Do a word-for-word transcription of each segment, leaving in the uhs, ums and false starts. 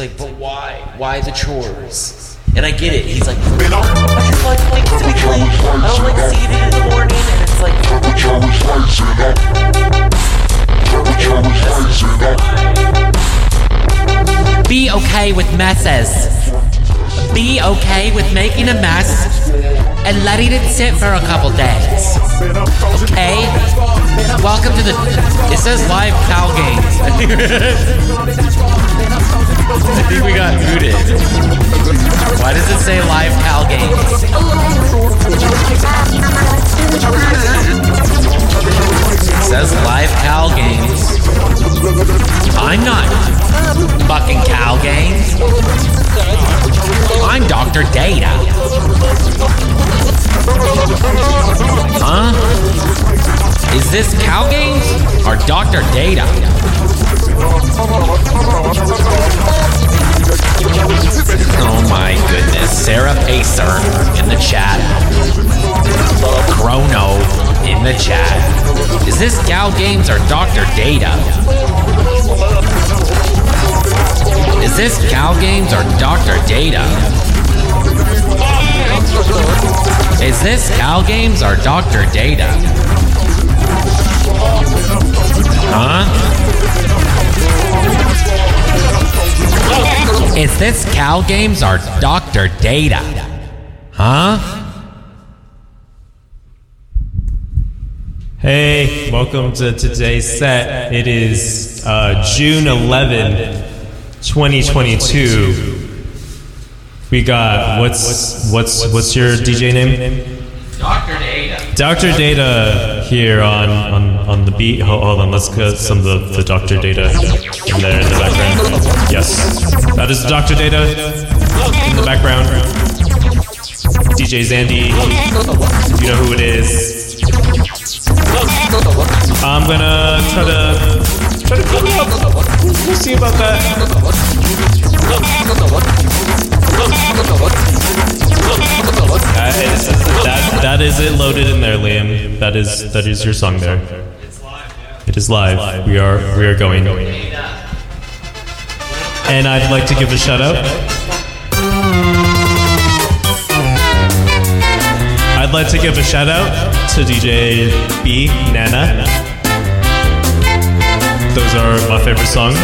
like, but why? Why the chores? And I get it. He's like, I just like to be clean. I don't like seeing it in the morning. And it's like, every chore is lights in it. Every chore is lights in it. Be okay with messes. Be okay with making a mess and letting it sit for a couple days. Okay? Welcome to the... It says live cow games. I think we got muted. Why does it say live cow games? It says live cow games. I'm not fucking cow games. I'm Doctor Data. Huh? Is this cow games or Doctor Data? Oh my goodness. Sarah Pacer in the chat. Chrono in the chat. Is this cow games or Doctor Data? Is this cow games or Doctor Data? Is this cow games or Doctor Data? Huh? Is this cow games or Doctor Data? Huh? Hey, welcome to today's set. It is uh, June eleventh, twenty twenty-two. We got, what's what's what's your D J name? Doctor Data. Doctor Data here on, on, on the beat. Hold, hold on, let's get some of the, the Doctor Data in there in the background. Yes, that is Doctor Data in the background. D J Zandy, you know who it is. I'm gonna try to try to cook up. We'll see about that. That is, that, that is it loaded in there, Liam. That is that is your song there. It's live, yeah. It is live. We are we are going. And I'd like to give a shout out. I'd like to give a shout out to D J B-Nana. Those are my favorite songs.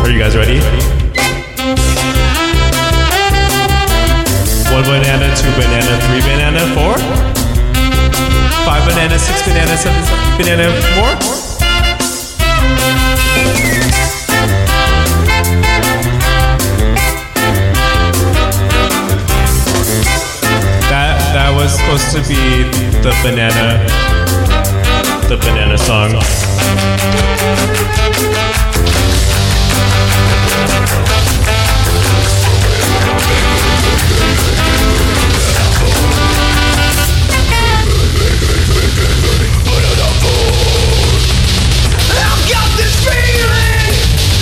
Are you guys ready? One banana, two banana, three banana, four. Five banana, six banana, seven banana, more. That was supposed to be the banana, the banana song. I've got this feeling,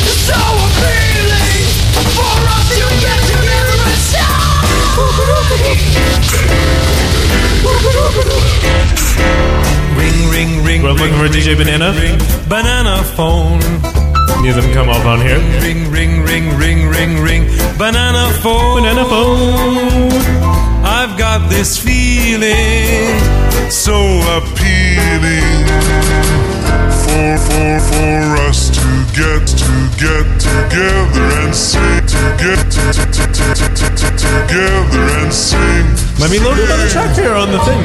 it's so appealing, for us to get together and stop. Ring, ring, ring. We're looking for a D J Banana. Banana phone. Need them come up on here. Ring, ring, ring, ring, ring, ring. Banana phone. Banana phone. I've got this feeling so appealing for for for us to get to get together and sing to get together and sing. Let me load another track here on the thing.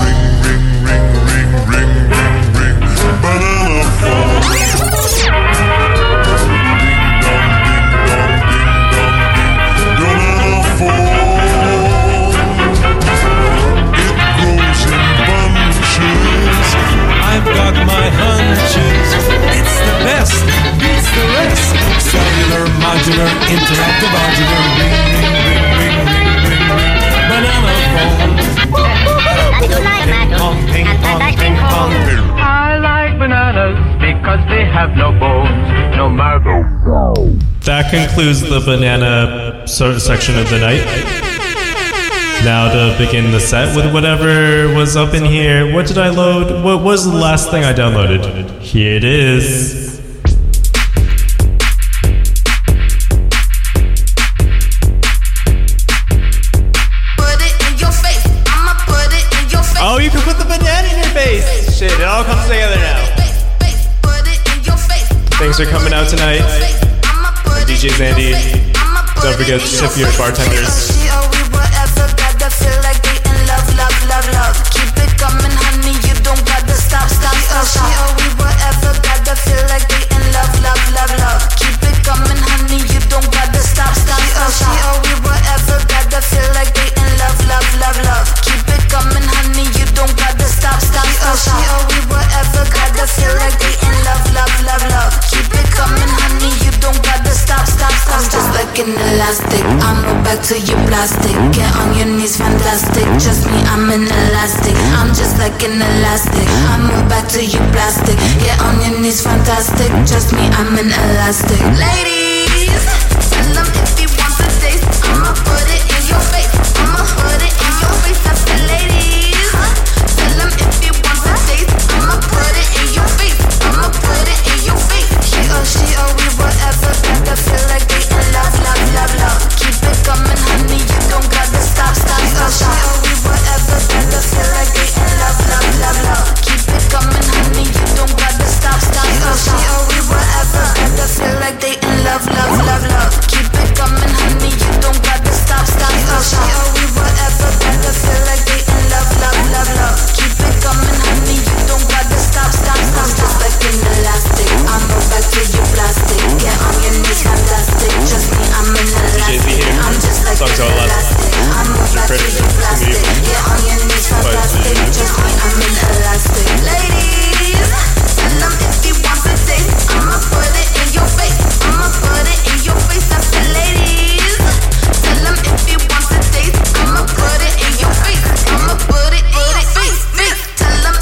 Ring, ring, ring, ring, ring, ring, ring. Banana phone. Ding dong, ding dong, ding dong, ding. Banana phone. It grows in bunches. I've got my hunches. It's the best. Beats the rest. Cellular, modular, interactive, modular. Ring, ring, ring. I like bananas because they have no bones, no marble. That concludes the banana section of the night. Now to begin the set with whatever was up in here. What did I load? What was the last thing I downloaded? Here it is. Thanks for coming out tonight. I'm D J Zandy. Don't forget to tip your bartenders. Elastic, I'ma back to your plastic. Get on your knees, fantastic. Trust me, I'm an elastic. I'm just like an elastic. I'ma back to your plastic. Get on your knees, fantastic. Trust me, I'm an elastic. Ladies, tell them if you want the taste. I'ma put it in your face. I'ma put it in your face. I said, ladies, tell them if you want the taste. I'ma put it in your face. I'ma put it in your face. She oh, she oh, we whatever. Got to feel like they in love, love, love, love. Keep it coming, honey, you don't gotta stop, stop, stop, stop. She oh, we whatever. Got to feel like they in love, love, love, love. Keep it coming, honey, you don't gotta stop, stop, stop, stop. She oh, we whatever. Got to feel like they in love, love, love, love. Keep it coming, honey, you don't gotta stop, stop, stop, stop. She oh, we whatever. Got to feel like they in love, love, love, love. Keep it coming, honey, you don't gotta stop, stop, stop, stop. In elastic, I'm back to your plastic. Get on your knees, fantastic. Just me, I'm an elastic. I'm just like an elastic. I'm back to your plastic. Get on your knees, fantastic. Just me, I'm an elastic. Ladies, tell them if you want the taste. I'ma put it in your face. I'ma put it in your face. I said, ladies, tell them if you want the taste. I'ma put it in your face. I'ma put it in your face. Tell them,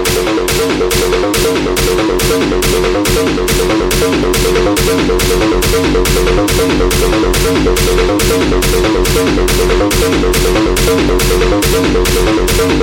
tell them, tell them, tell them, tell them.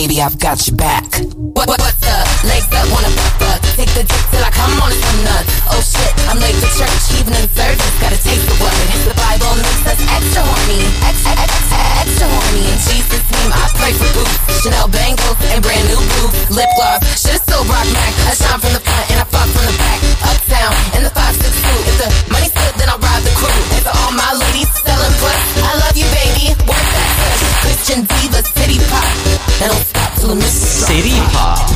baby, I've got your back. What, what, what's up? Legs up, wanna fuck up. Take the dick till I come on and some nuts. Oh shit, I'm late for church, evening service, gotta taste the word. The Bible makes us extra horny, extra, extra, extra horny. In Jesus' name, I pray for boots, Chanel bangles, and brand new boots. Lip gloss, should've still rock Mac. I shine from the front and I fuck from the back. Uptown, in the five six two. If the money's good, then I'll ride the crew. And for all my ladies selling puss, I love you, baby. What's that push? Christian diva, city pop. Now don't stop till the missus drops. City pop.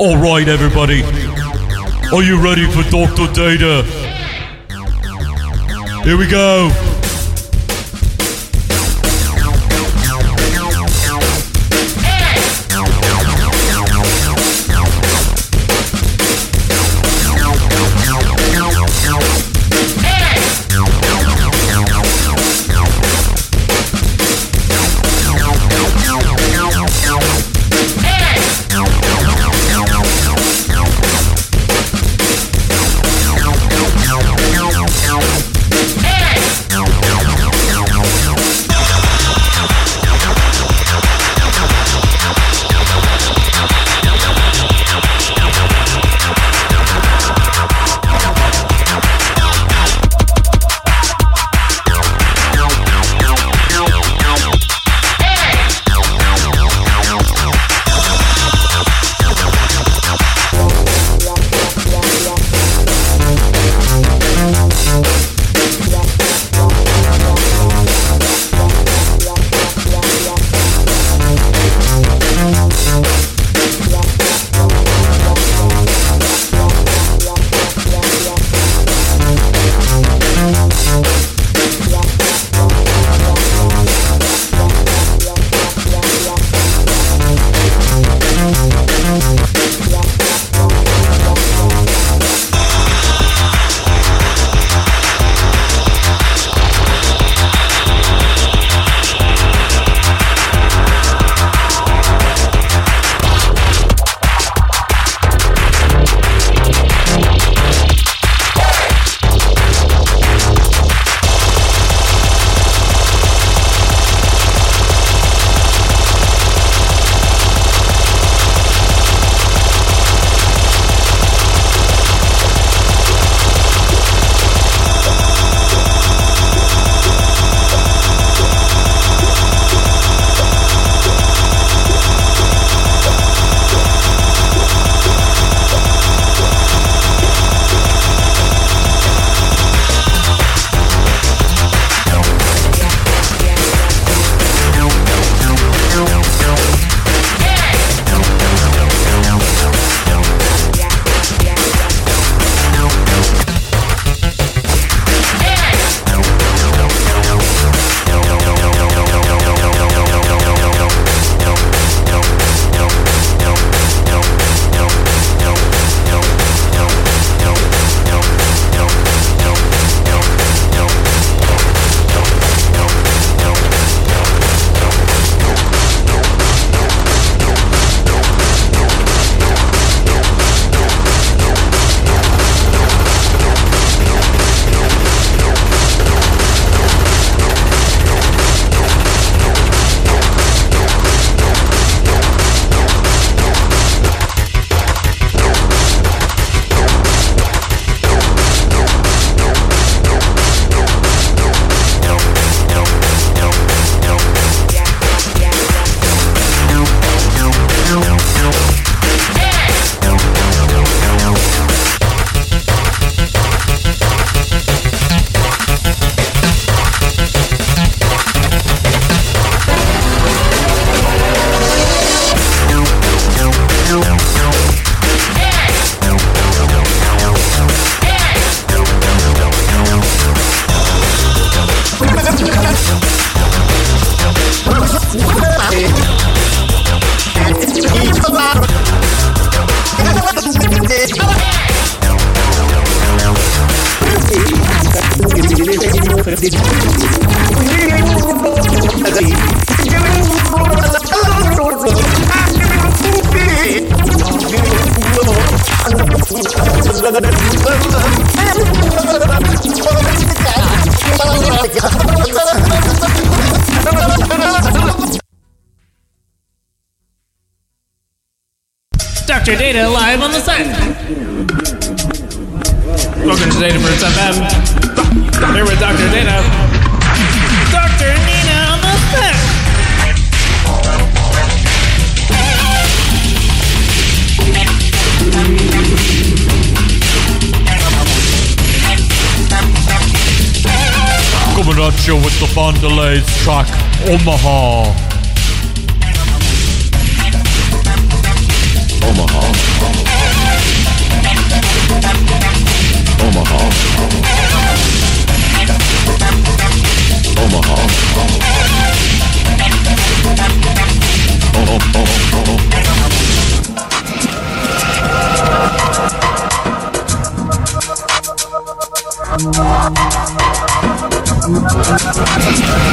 All right, everybody. Are you ready for Doctor Data? Here we go. Doctor Data live on the set. Welcome to Data Birds F M. Here with Doctor Data. Doctor Nina on the set. Coming at you with the Fond du Lac track, Omaha. Omaha. Omaha. Omaha. Omaha. Omaha. Omaha.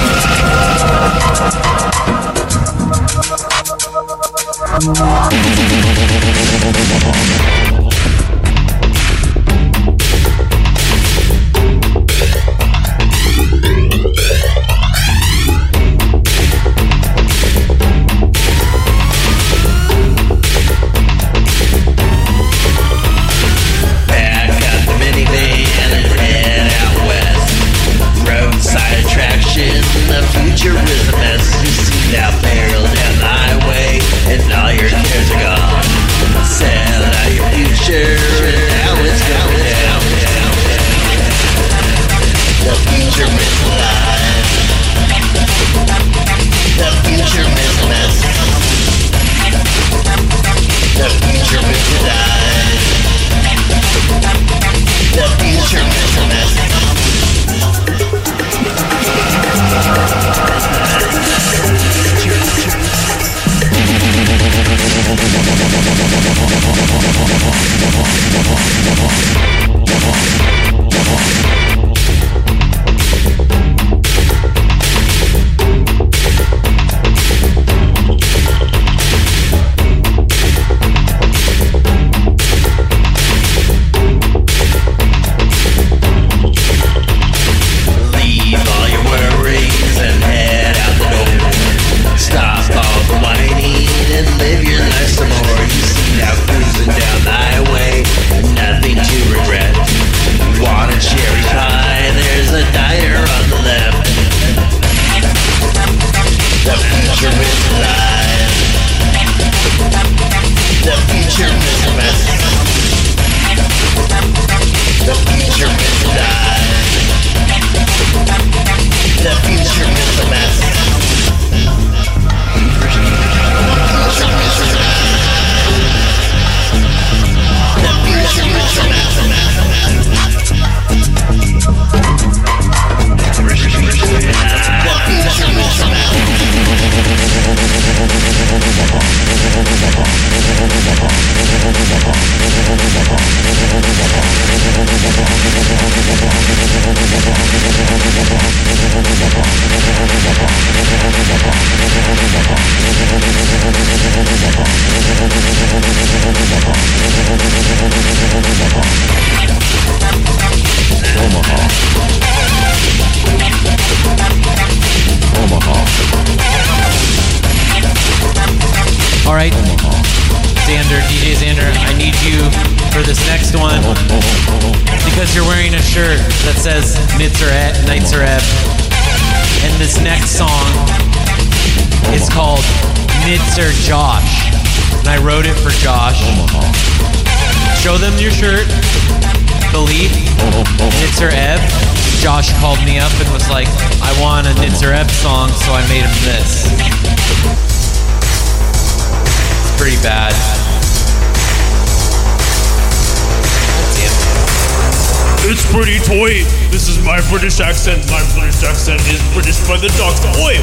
British accent, my British accent is British by the doctor. Oi!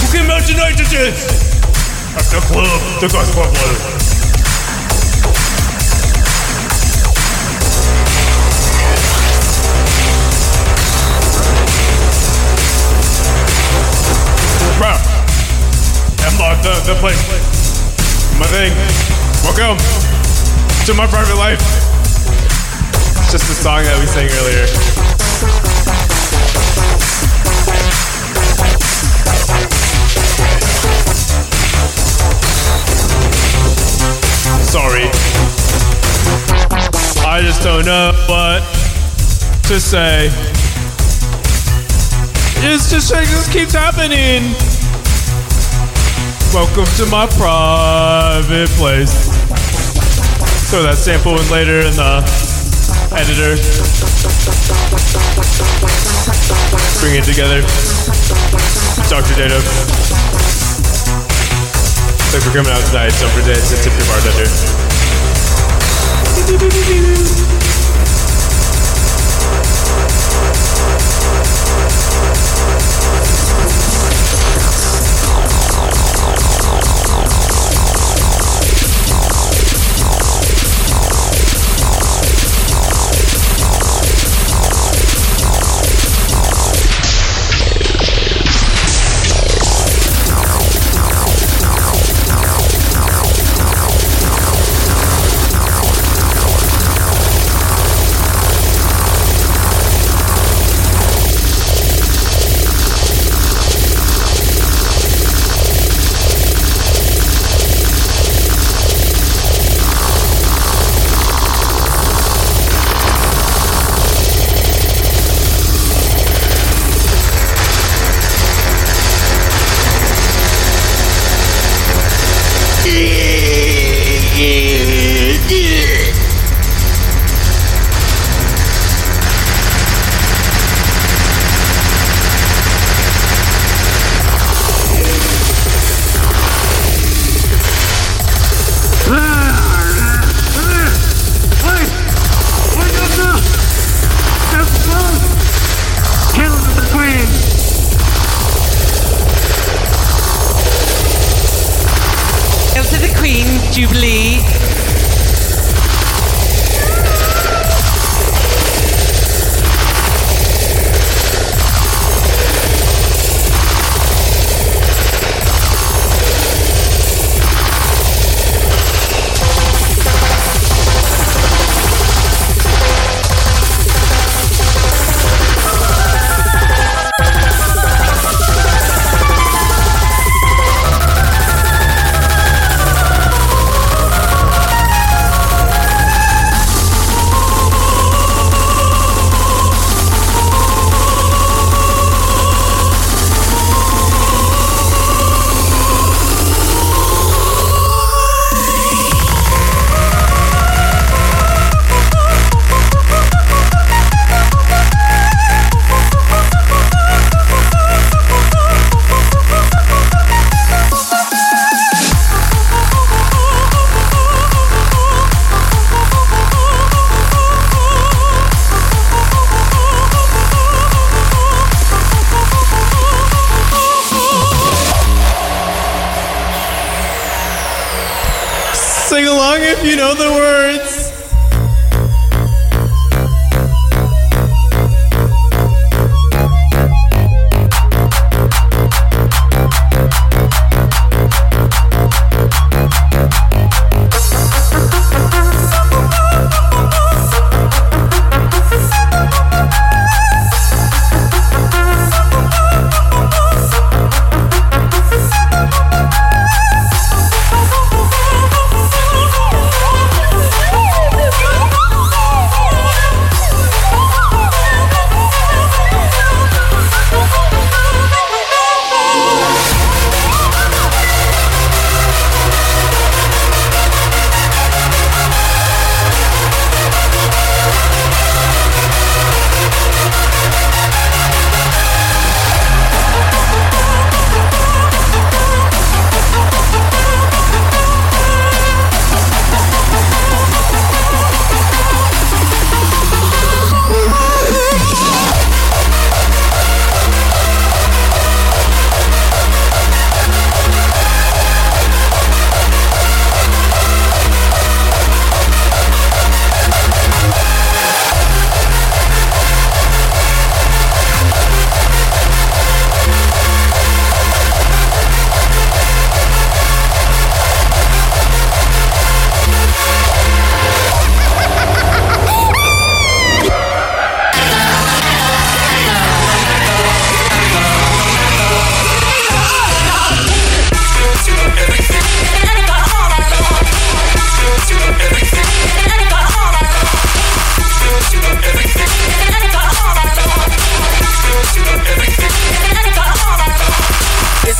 Who came out tonight to dance? At the club, the guy's club letter. Crap. I'm not the, the place. My thing. Welcome to my private life. It's just a song that we sang earlier. So just don't know what to say. It's just, it just keeps happening. Welcome to my private place. Throw that sample in later in the editor. Bring it together. Doctor Data. Thanks for coming out tonight. Don't forget to tip your bartender.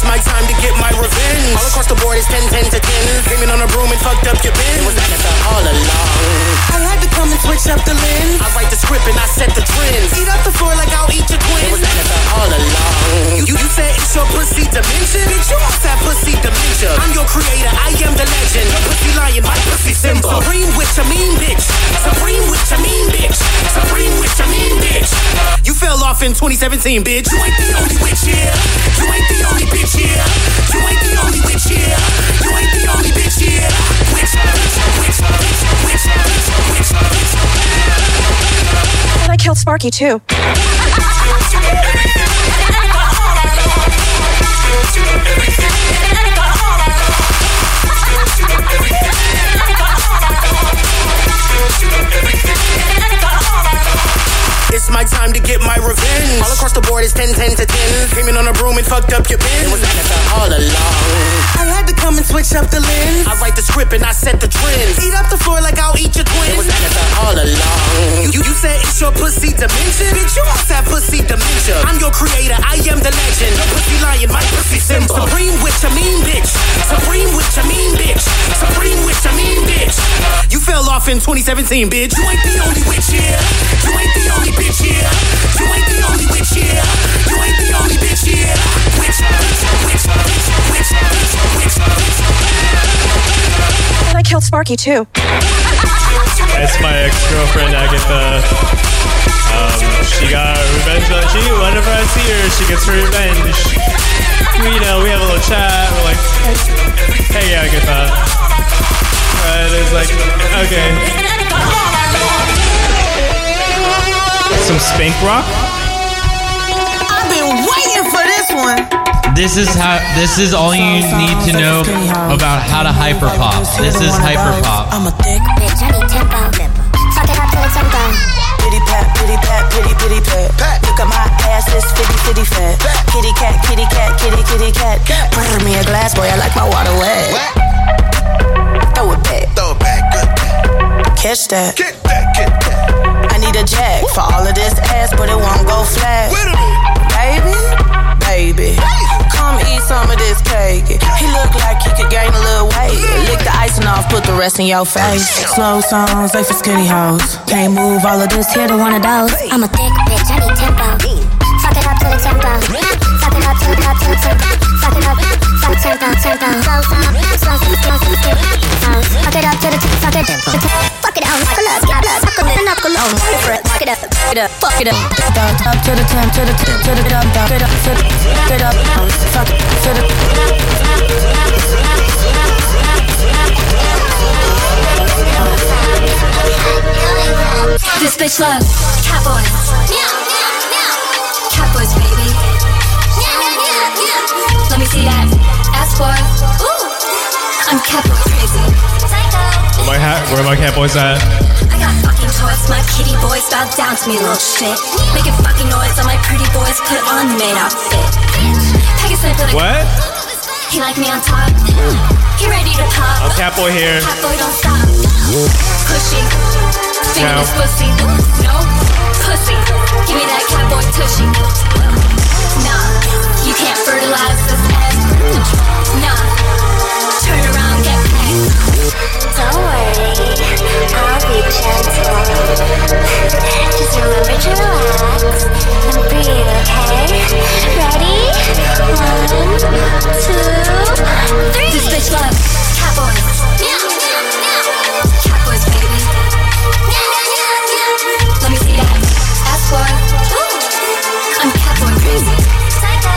It's my time to get my revenge. All across the board is ten, ten to ten. Screaming on a broom and fucked up your bin. It was Agatha all along. I had to come and switch up the lens. I write the script and I set the trends. Eat up the floor like I'll eat your twins. It was Agatha all along. You, you said it's your pussy dimension. Bitch, you must have pussy dementia. I'm your creator, I am the legend. Your pussy lion, my pussy symbol. Supreme with your mean bitch. Supreme with your mean bitch. Supreme with your mean bitch. You fell off in twenty seventeen, bitch. You ain't the only witch here. You ain't the only bitch here. You ain't the only witch here. You ain't the only bitch here. Witch, witch, witch, witch, witch, witch, witch. And I killed Sparky too. It's my time to get my revenge. All across the board is ten, ten to ten. Screaming on a broom and fucked up your bin. It was Agatha all along. I had to come and switch up the lens. I write the script and I set the trends. Eat up the floor like I'll eat your twins. It was Agatha all along. You, you said it's your pussy dimension. Bitch, you must have pussy dementia. I'm your creator, I am the legend. Your pussy lion, my pussy symbol. Supreme with your mean bitch. Supreme with your mean bitch. Supreme with your mean bitch. You fell off in twenty seventeen, bitch. You ain't the only witch here. You ain't the only bitch here. You ain't the only witch here. You ain't the only bitch here. Witch, witch, witch, witch, witch, witch, witch. And I killed Sparky too. That's my ex-girlfriend Agatha. Um, she got revenge on you. Whenever I see her, she gets her revenge. We, you know, we have a little chat. We're like, hey, hey Agatha. And it's like, okay. Some Spank Rock. I've been waiting for this one. This is how. This is all you need to know about how to hyper pop. This is hyper pop. I'm a thick bitch. I need tempo. Talk it up till it's all done. Pity pat, pity pat, pity pity pat. Look at my ass, it's fitty fitty fat. Kitty cat, kitty cat, kitty kitty cat. Bring me a glass, boy. I like my water wet. Throw it back, throw it back, good back. Catch that, get that, get that. Need a jack for all of this ass, but it won't go flat. Baby, baby, come eat some of this cake. He look like he could gain a little weight. Lick the icing off, put the rest in your face. Slow songs, they for skinny hoes. Can't move all of this here to one of those. I'm a thick bitch, I need tempo. Fuck it up to the tempo. Fuck it up to the tempo. Fuck it up, fuck tempo, tempo. Slow song, slow song, slow song. Fuck it up to the tempo. Fuck it up, fuck it up, fuck it up. Up to the temp, to the temp, to the dump, dump it up, to the straight up, fuck it, to the. This bitch love Catboys. Meow, meow, meow. Catboys, baby. Meow, meow, meow. Let me see that ass boy. Ooh, I'm Catboys, baby. Where my hat? Where my Catboys at? I got fucking toys, my kitty boys bow down to me, little shit. Making fucking noise on my pretty boys, put on the maid outfit. What? He like me on top. He ready to pop. I'm Catboy here. Catboy don't stop. Pushing. Finger this pussy. No. Pussy. Give me that Catboy tushy. Nah. You can't fertilize this ass. Nah. Turn around, get connected. Don't worry, I'll be gentle. Just remember to relax and breathe, okay? Ready? One, two, three. This bitch loves Catboys. Meow, meow, meow. Catboys, baby. Meow, meow, meow. Let me see that ass boy. I'm Catboy crazy. Psycho.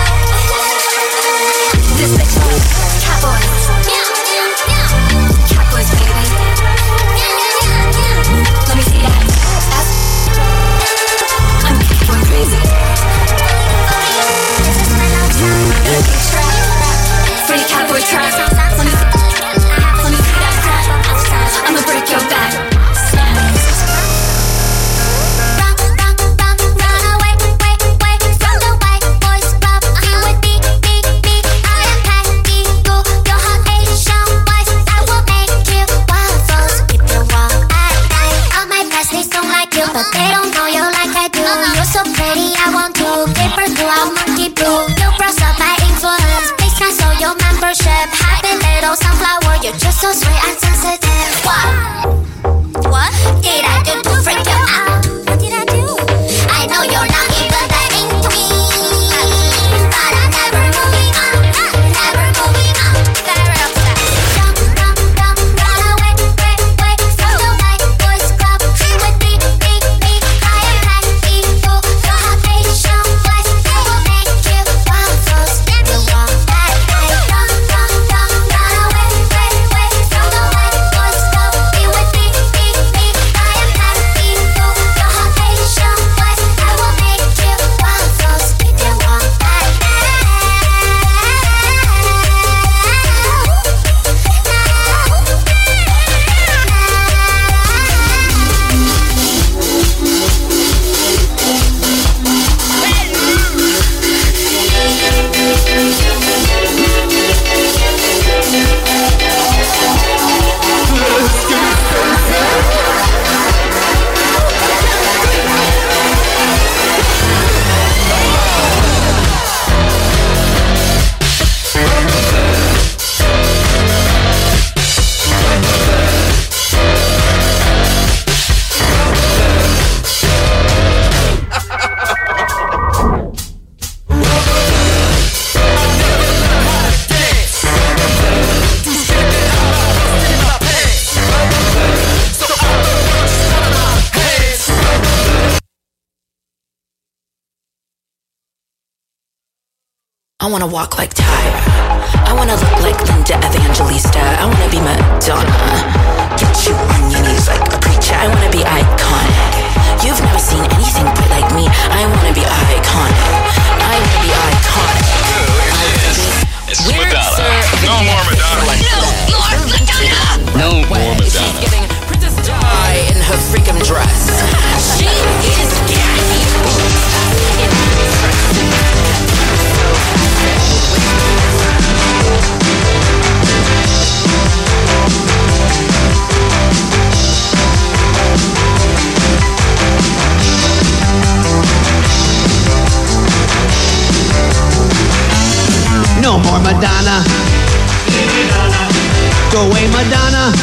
I wanna walk like Tyra. I wanna look like Linda Evangelista. I wanna be Madonna. Get you on your knees like a preacher. I wanna be iconic. You've never seen anything quite like me. I wanna be iconic. I wanna be iconic. Who is this? It's Madonna. No more Madonna. No more Madonna. No more Madonna. She's giving Princess Di in her freaking dress. She is getting in her dress. No more Madonna. Go away, Madonna.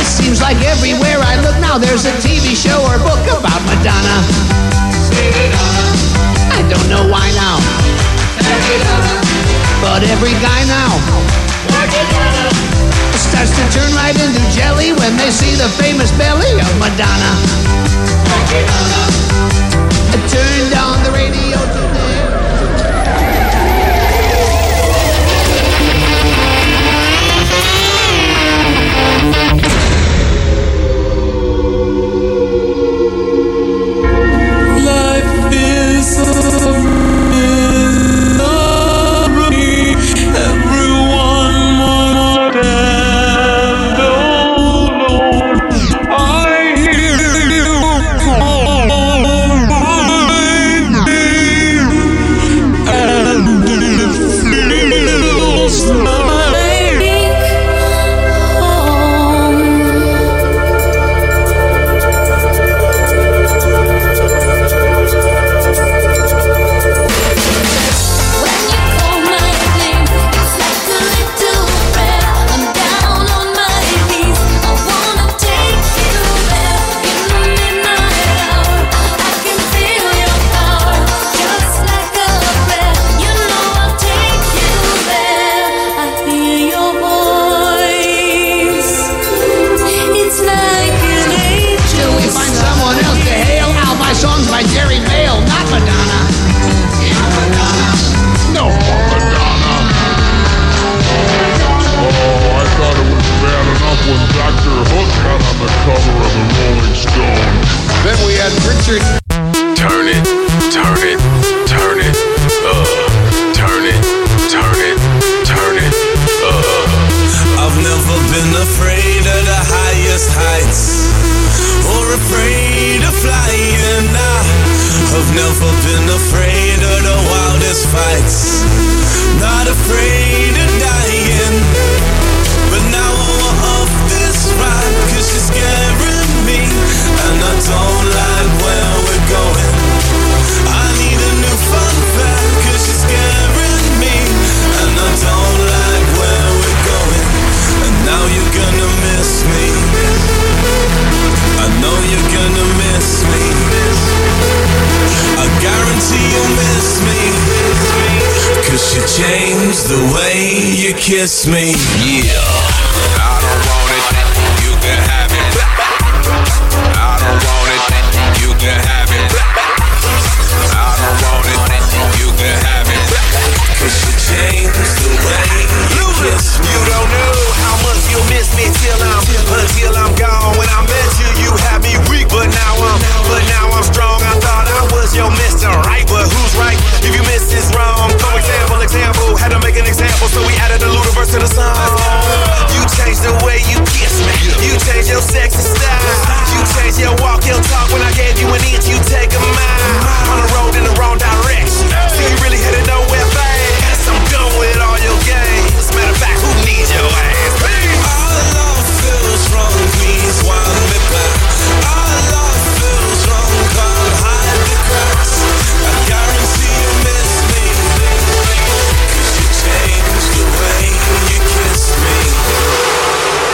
It seems like everywhere I look now, there's a T V show or book about Madonna. I don't know why now, but every guy now starts to turn right into jelly when they see the famous belly of Madonna. I turned on the radio today. Life is a misery. Everyone must stand alone. I hear you call my name, and it feels like kiss me. Yeah. I don't want it. You can have it. I don't want it. You can have it. I don't want it. You can have it. Cause you changed the way you kiss me. You don't know how much you miss me till I'm, until I'm gone. When I met you, you had me weak, but now I'm, but now I'm strong. I thought I was your mister, right? But who's right? If you miss is wrong. So example, example. Had to make an example, so we added a little verse to the song. You changed the way you kiss me. You changed your sexy style. You changed your walk, your talk. When I gave you an inch, you take a mile. On the road in the wrong direction. So you really headed nowhere fast. I'm done with all your games. Matter of fact, who needs your ass? All love feels wrong, please wind me back. All love feels wrong, come hide the cracks. I guarantee you miss me. Cause you changed the way you kiss me.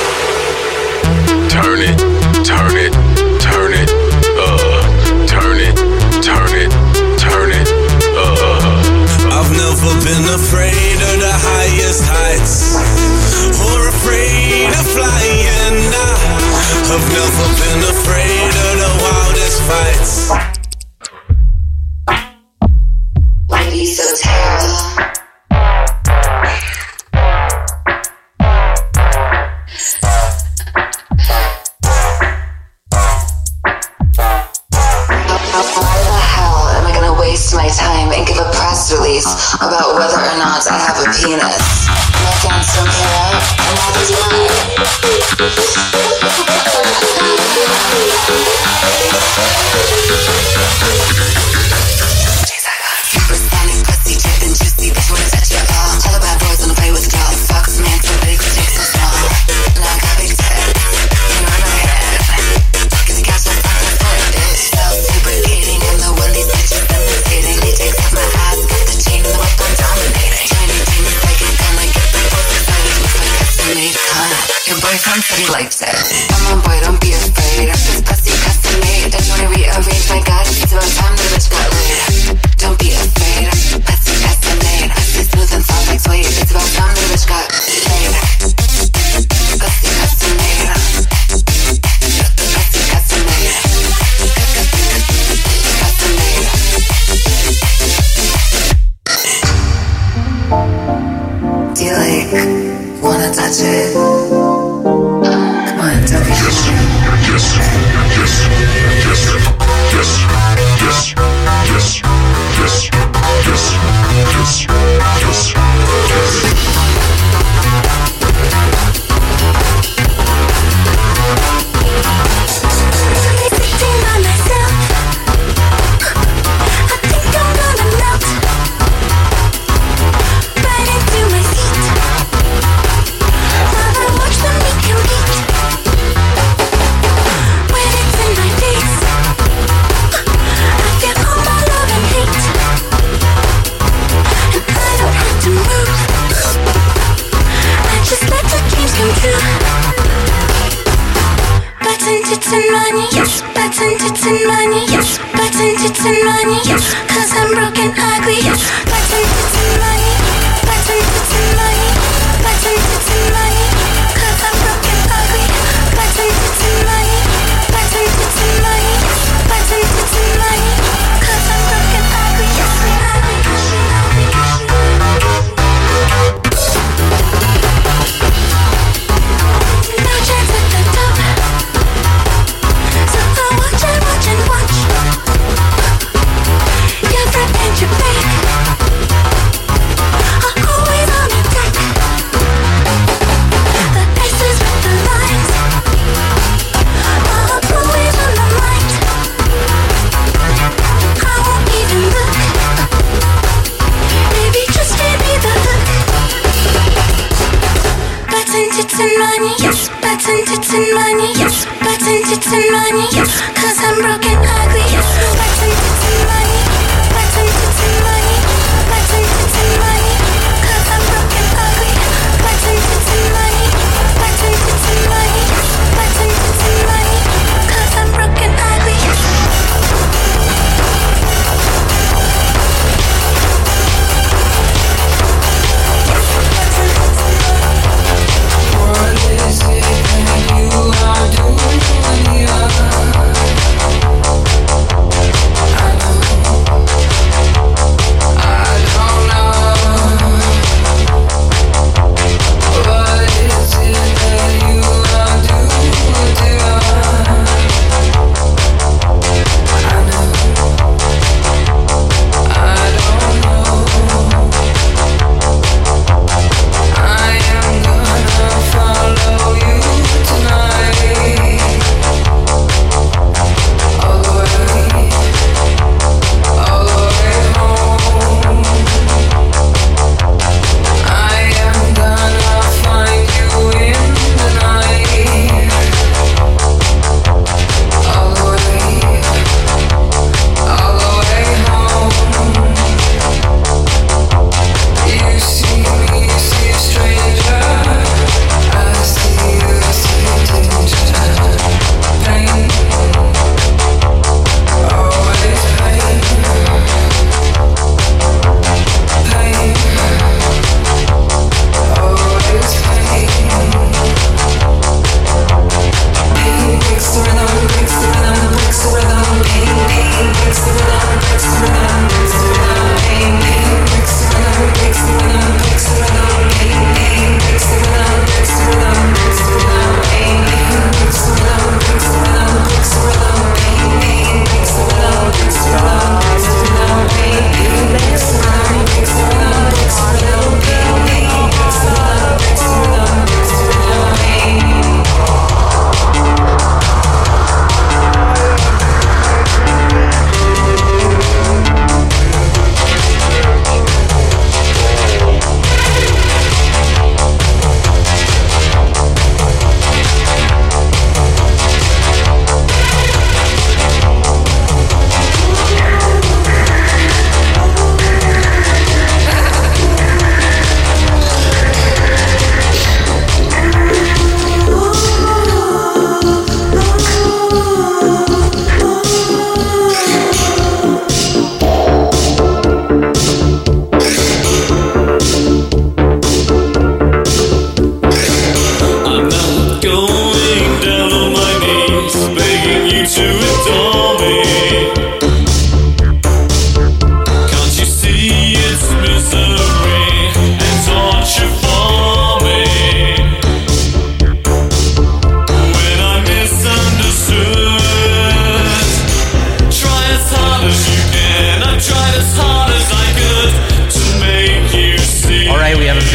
Turn it, turn it, turn it, uh. Turn it, turn it, turn it, uh. I've never been afraid of the highest heights, or afraid of flying. I've never been afraid of the wildest fights. about whether or not I have a penis. Make on some hair, another day. Chase I got Copper Spanish pussy, chip and juicy. Bitch wanna touch your ball. Tell about boys wanna play with girls. Fuck man for big sticks and small. And I got big tits, you know my head. Cause you got so fucking fun, bitch. So lubricating, I'm the one these bitches imitating. They take off my eyes, got the chain and the whip, I'm dominating. Tiny demon, like a gun, like get the both excited. Looks like custom made cunt. Your boyfriend said he likes it. Come on boy, don't be afraid. I'm just pussy custom made. I wanna rearrange my god, it's about time the bitch got laid. Don't be afraid, I'm pussy custom made. I see smooth and soft like suede. It's about time the bitch got laid. Pussy custom made. Pussy custom made. Pussy custom made. Do you like wanna touch it? Come on, don't be shy. Yes, yes, yes, yes, yes, yes, yes, yes, yes, yes, yes. Sitting by myself, I think I'm gonna melt right into my seat while I watch them make him eat. When it's in my face, I feel all my love and hate, and I don't have to move. I just let the dreams come true. Button tits and money, yes. Button tits and money, yes. Button tits and money, yes. 'Cause I'm broke and ugly, yes. Button tits and money, button tits and money, button tits and money, 'cause I'm broke and ugly. Button tits and money, button tits and money, button tits and money, 'cause I'm broke and ugly. Yes, we ugly, ugly, ugly, ugly. No chance at the top, so I watch and watch and watch. Your front and your back are always on attack. The aces with the lines are always on my mind. I won't even look. Baby, just give me the look. Button tits and money, yes. Button tits and money, yes. Button tits and money, yes. 'Cause I'm broke and ugly, yes. Button tits and money, button tits and money, button tits and money, 'cause I'm broke and ugly. Button tits and money, button tits and money, yes. Button tits and money, 'cause I'm broke and ugly, yes. What is it that you are doing to the other?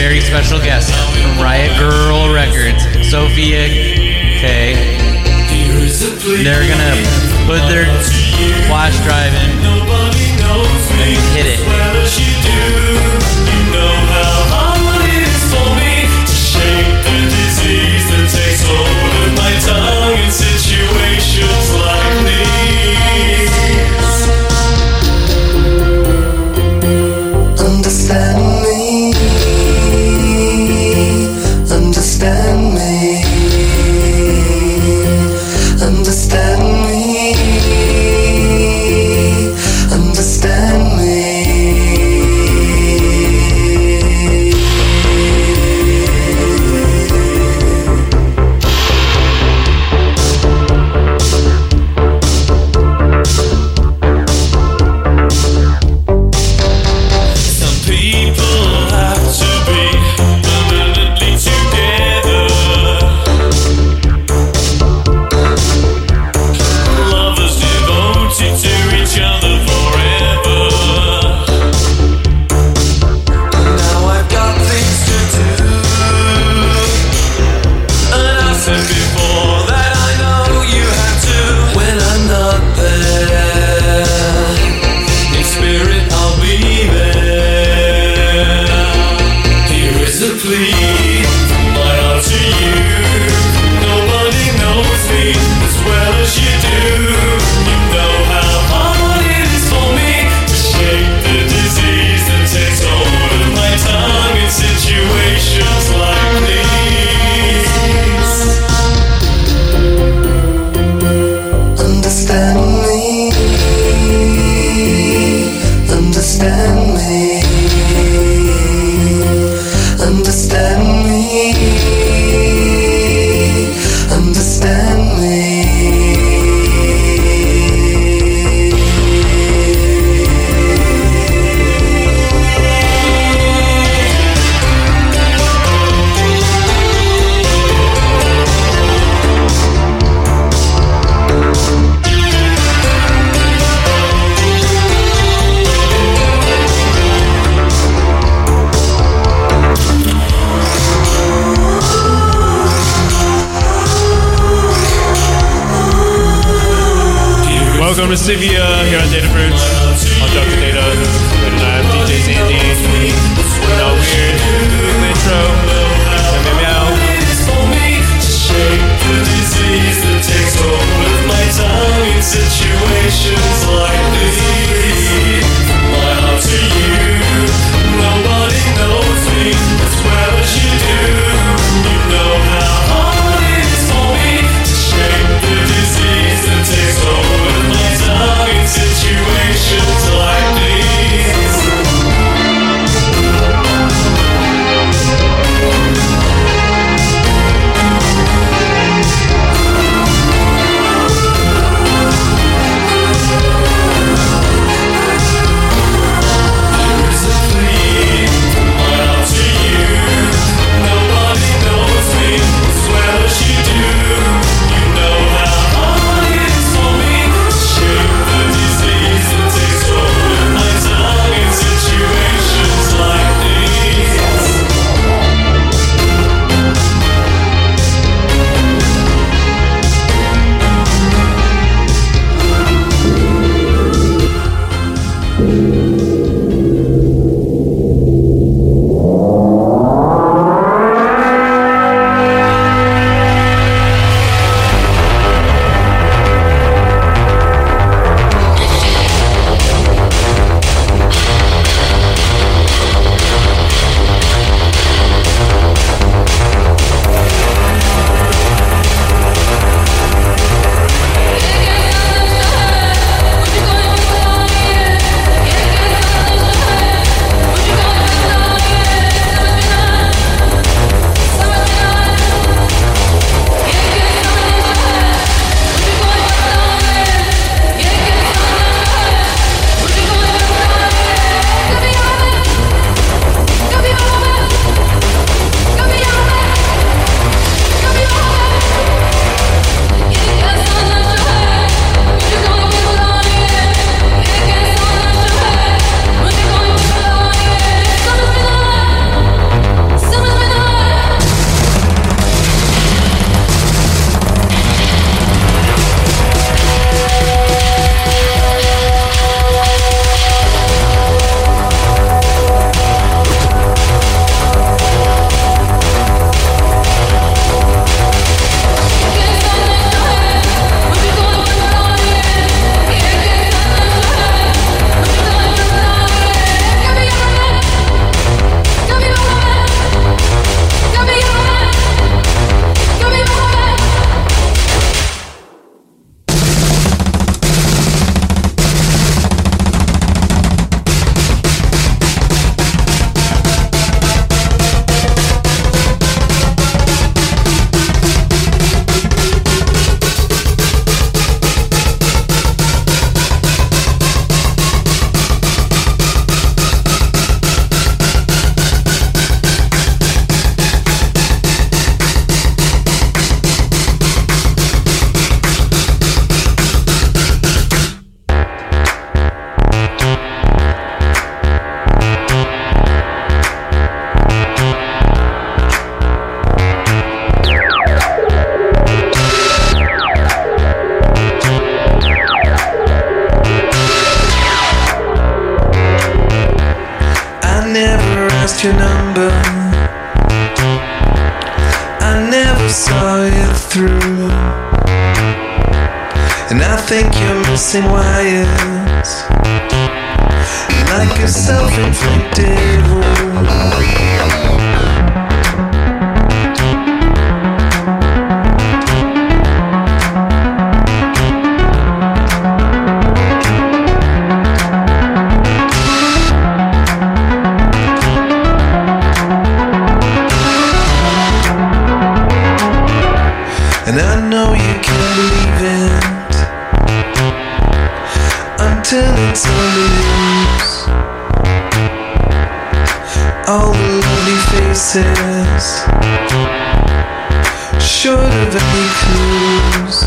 very special guest from Riot Girl Records, Sophia K. They're gonna put their flash drive in and hit it. Understand me, understand me, understand me, understand me. Some people have to be permanently together. Lovers devoted to each other forever. Now I've got things to do, and I said before that I know you have to. When I'm not there, in spirit I'll be there. Here is a plea from my heart to you. Nobody knows me as well as you do. You know how hard it is for me to shake the disease that takes hold of my tongue in situations like these. Understand me, understand me, understand me, understand me. Welcome to Sivia here on Data Fruits. I'm Doctor Data, and I'm D J Zandy. We're all weird. Doing the intro. Meow, meow, meow. It's asked your number. I never saw you through, and I think you're missing wires, like a self-inflicted wound. And I know you can't believe it until it's all news. All the lovely faces short of any clues.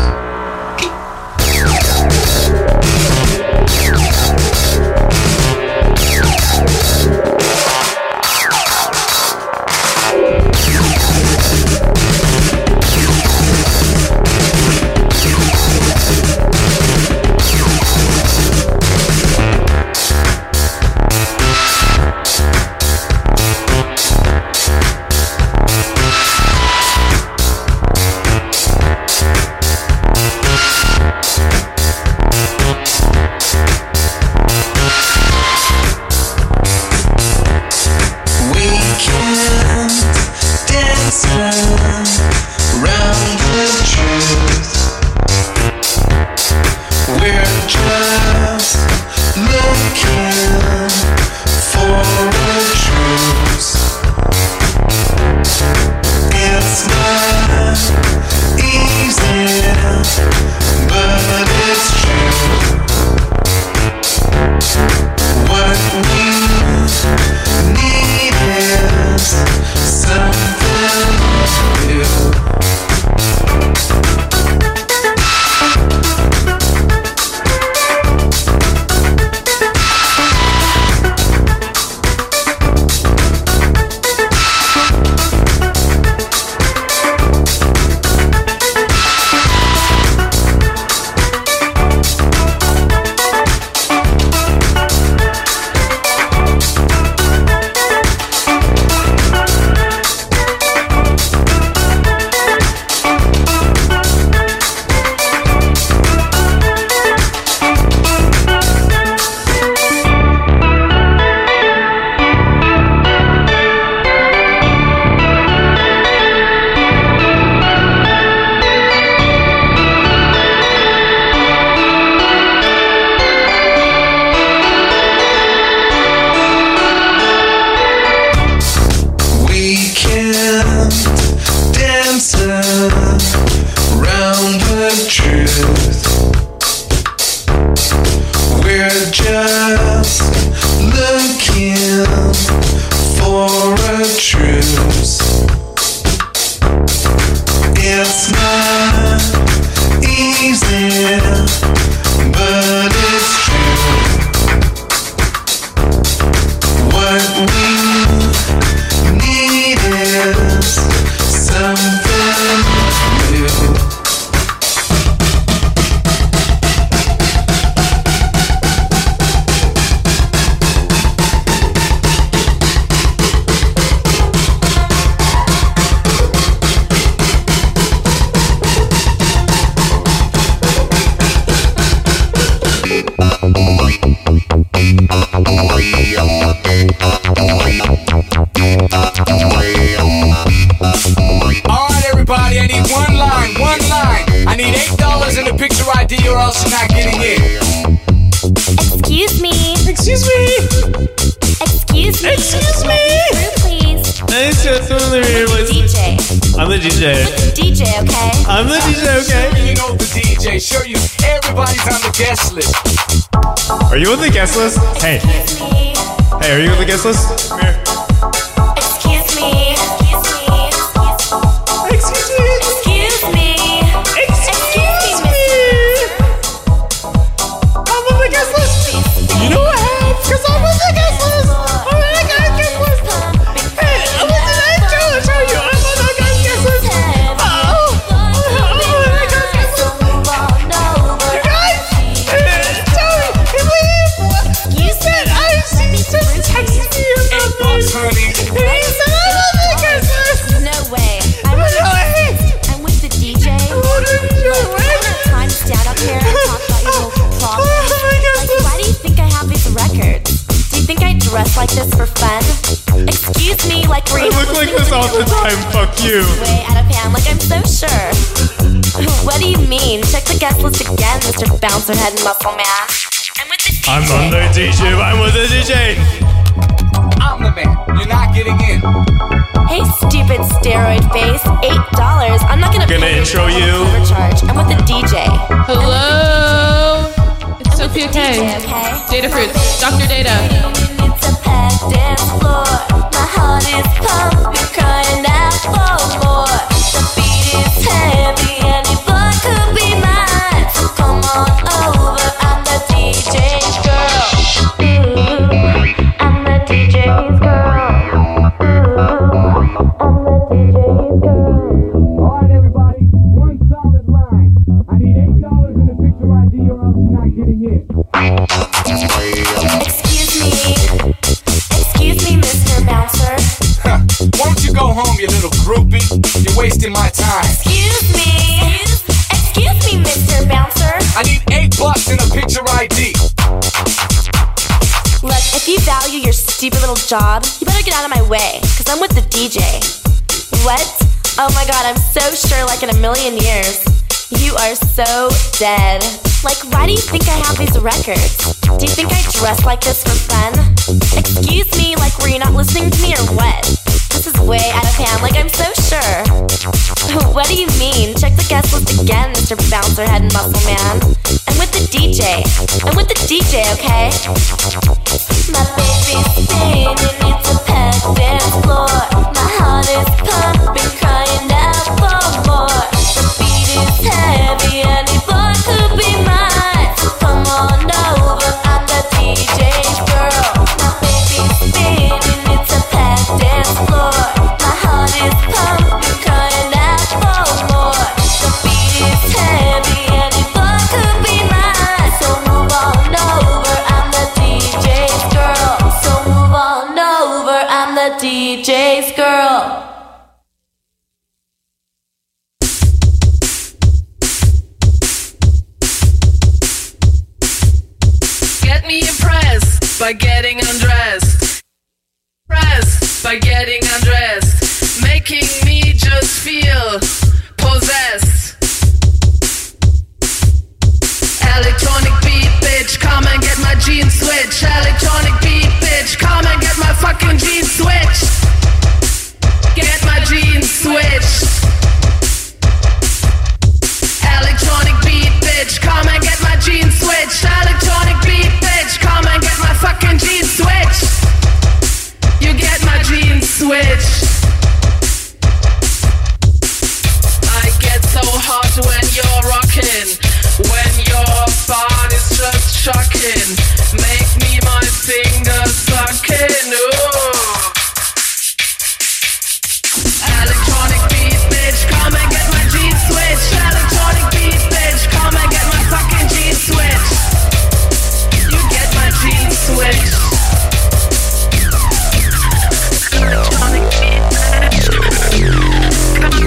Are you on the guest list? Hey. Hey, are you on the guest list? Come here. Excuse me. Excuse me. Excuse me. Excuse me. I'm on the guest list. You know what? Because I'm on the guest list. I'm on the guest list. Hey, I'm on the guest list. How are you? I'm on the guest list. Oh. I'm on the guest list. You guys? Texted me about this. like green. I look like this all the time. Fuck you. Way out of hand. Like I'm so sure. What do you mean? Check the guest list again, Mister Bouncerhead Muscle Man. I'm with the D J. I'm on the D J. I'm with the D J. I'm the man. You're not getting in. Hey, stupid steroid face. Eight dollars. I'm not gonna. I'm gonna pay intro you. Overcharge. I'm with the D J. Hello. It's Sophia K. Data Fruits. Doctor Data. Dance floor, my heart is pumping, crying out for more. The beat is heavy and if I could be mine, so come on over, I'm the D J girl. Ooh, I'm the D J's girl. Ooh, I'm the D J's girl. Alright everybody, one solid line. I need eight dollars in a picture I D or else you're not getting in. Excuse me. Excuse me, Mister Bouncer. Huh. Why don't you go home, you little groupie? You're wasting my time. Excuse me. Excuse, excuse me, Mister Bouncer. I need eight bucks and a picture I D. Look, if you value your stupid little job, you better get out of my way, because I'm with the D J. What? Oh my god, I'm so sure like in a million years. You are so dead. Like, why do you think I have these records? Do you think I dress like this for fun? Excuse me, like were you not listening to me or what? This is way out of hand, like I'm so sure. What do you mean? Check the guest list again, Mister Bouncerhead and Muscle Man. I'm with the D J. I'm with the D J, okay? My baby's saying you need to pack dance floor. My heart is pumping, crying out for more. The beat is heavy and if I could be mine, so come on over, I'm the D J's girl. My baby's spinning, it's a packed dance floor. My heart is pumping, crying out for more. The beat is heavy and if I could be mine, so move on over, I'm the D J's girl. So move on over, I'm the D J's girl. By getting undressed, pressed by getting undressed, making me just feel possessed. Electronic beat, bitch, come and get my jeans switch. Electronic beat, bitch, come and get my fucking jeans switch. Get my jeans switch. Electronic beat, bitch, come and get my jeans switch. Electronic beat, bitch, come and get my fucking jeans switch. You get my jeans switch. I get so hot when you're rocking, when your body's just shocking. Make me my fingers sucking. Ooh. Electronic beat, bitch, come and get my jeans switch. Electronic beat, bitch, come and get my fucking jeans switch. You get my jeans switch. Electronic beat, bitch, come and get my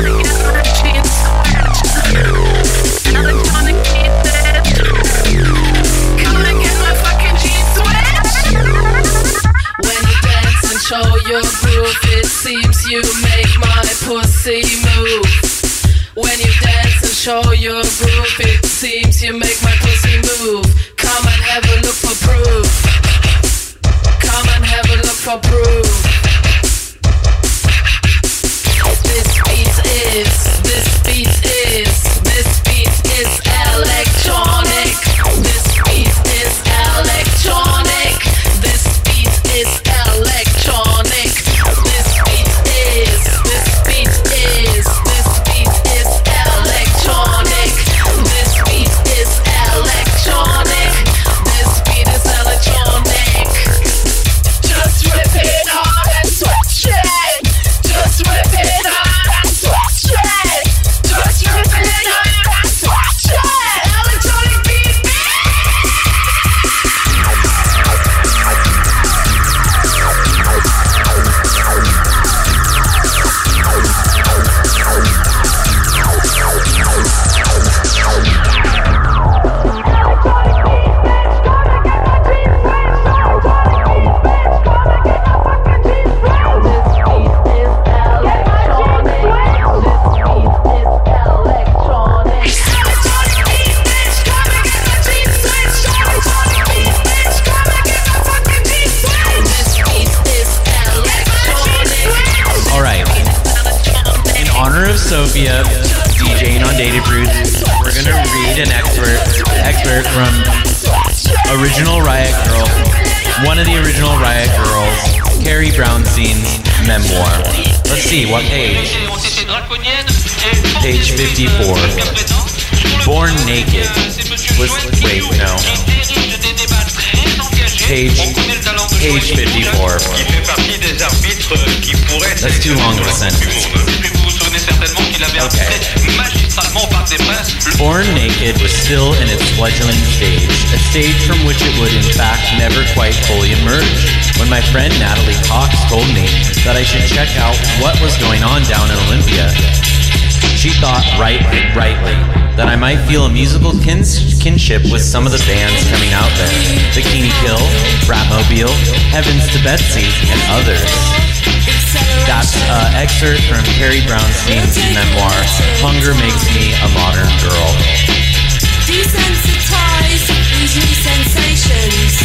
jeans switch. Electronic beat, bitch, come and get my fucking jeans switch. When you dance and show your groove, it seems you make my pussy move. When you dance and show your groove, it seems you make my pussy move. Come and have a look for proof. Come and have a look for proof. This beat is, this beat is, this beat is electronic. This beat is electronic. This beat is electronic. This beat is, this beat is, this beat is electronic. This beat is electronic. This beat is electronic. Just rip it hard. Sophia, DJing on Dated Roots. We're gonna read an expert, expert from Original Riot Girl, one of the Original Riot Girls, Carrie Brownstein's memoir. Let's see, what page? Page fifty-four. Born Naked. Was, wait, no. Page, page fifty-four. That's too long of a sentence. Okay. Born Naked was still in its fledgling stage, a stage from which it would in fact never quite fully emerge. When my friend Natalie Cox told me that I should check out what was going on down in Olympia, she thought right, rightly that I might feel a musical kins- kinship with some of the bands coming out there. Bikini Kill, Bratmobile, Heavens to Betsy, and others. That's an uh, excerpt from Carrie Brownstein's memoir, Hunger Makes Me a Modern Girl. Desensitize these new sensations.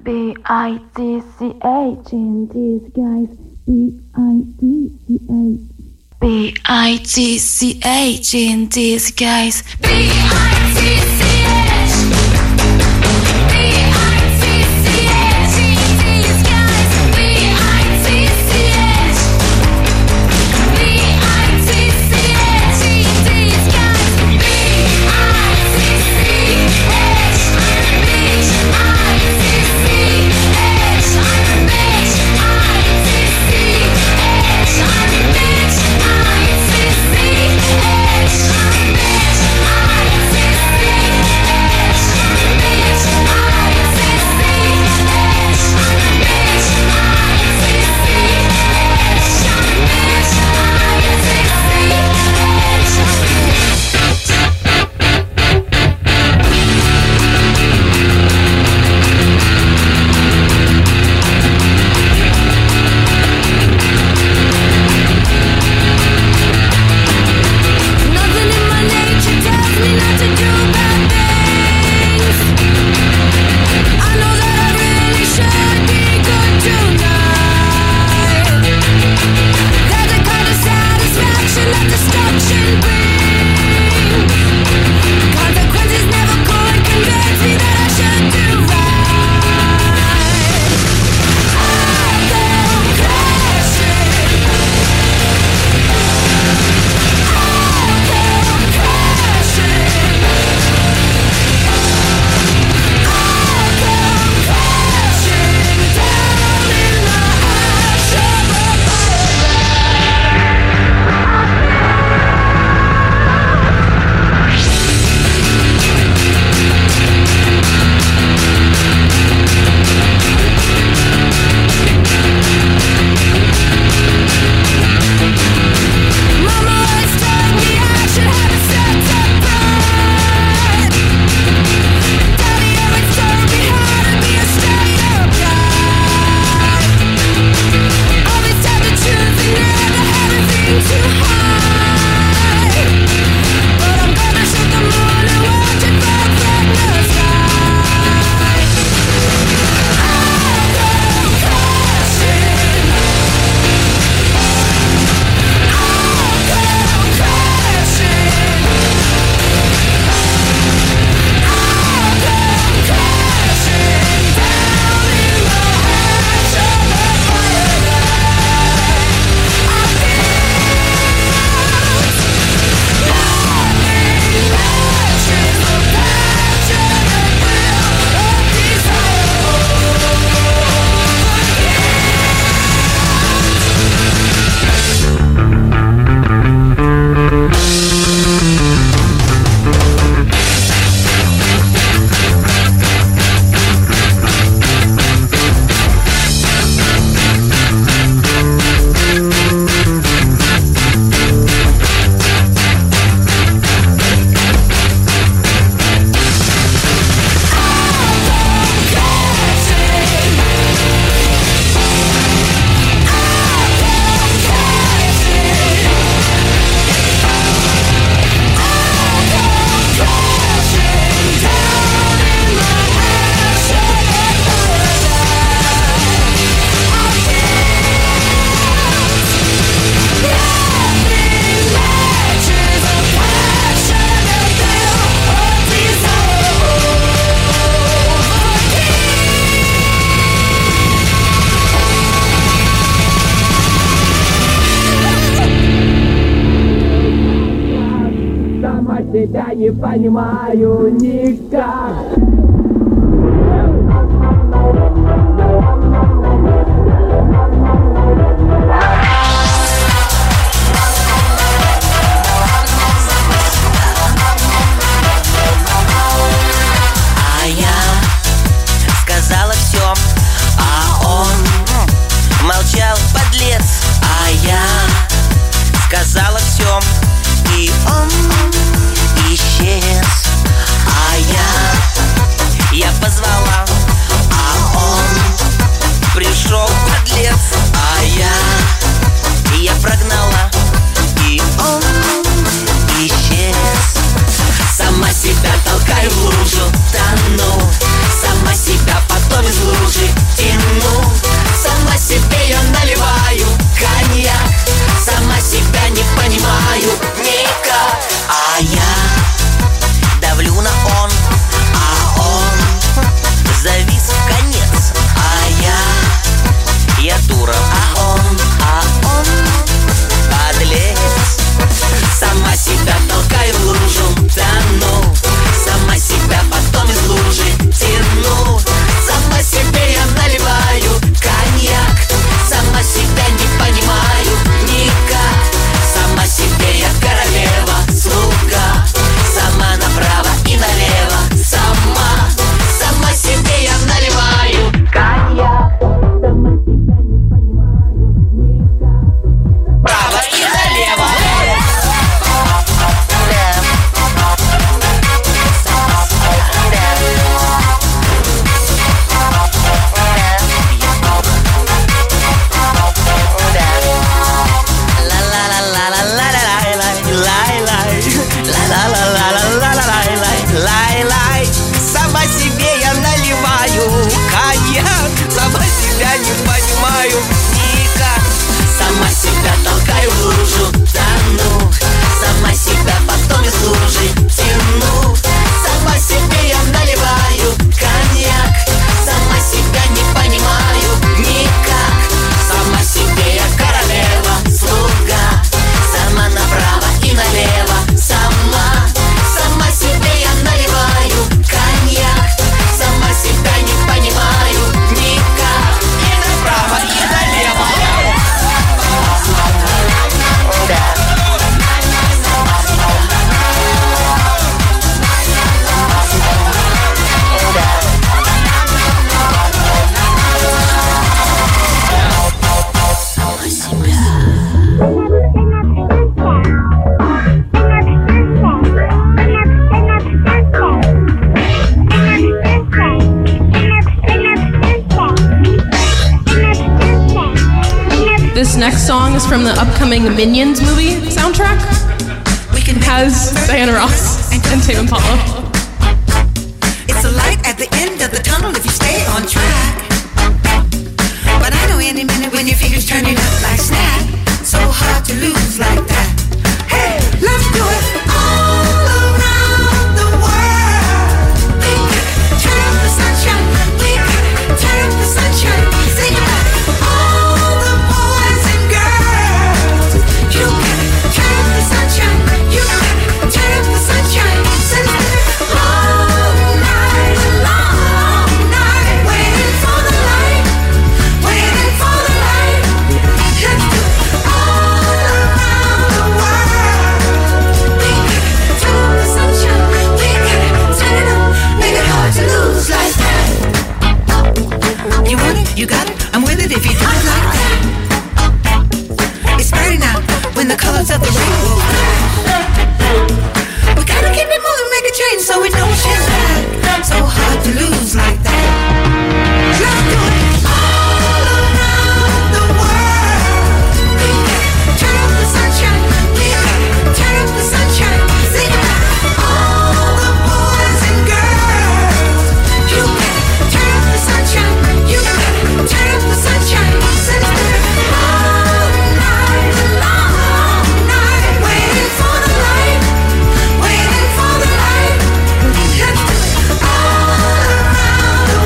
B I T C H in these guys. B I T C H. B I T C H in these guys. B I T C H. тебя не понимаю никак. From the upcoming Minions movie soundtrack, it has Diana Ross and Tame Impala. It's a light at the end of the tunnel if you stay on track. But I know any minute when your fingers turning up like snap, so hard to lose like that. Hey, let's do it all around the world. Think, turn up the sunshine. Think, turn up the sunshine. Sing it all. You got it, I'm with it if you do it like that. It's burning out when the colors of the rainbow fly. We gotta keep it moving, make a change so we know she's back. So hard to lose like that. Let's do it all around the world. Turn up the sunshine, turn up the sunshine. Sing it all the boys and girls. You can turn up the sunshine. You can turn up the sunshine, send it all night long, all night. Waiting for the light, waiting for the light. All around the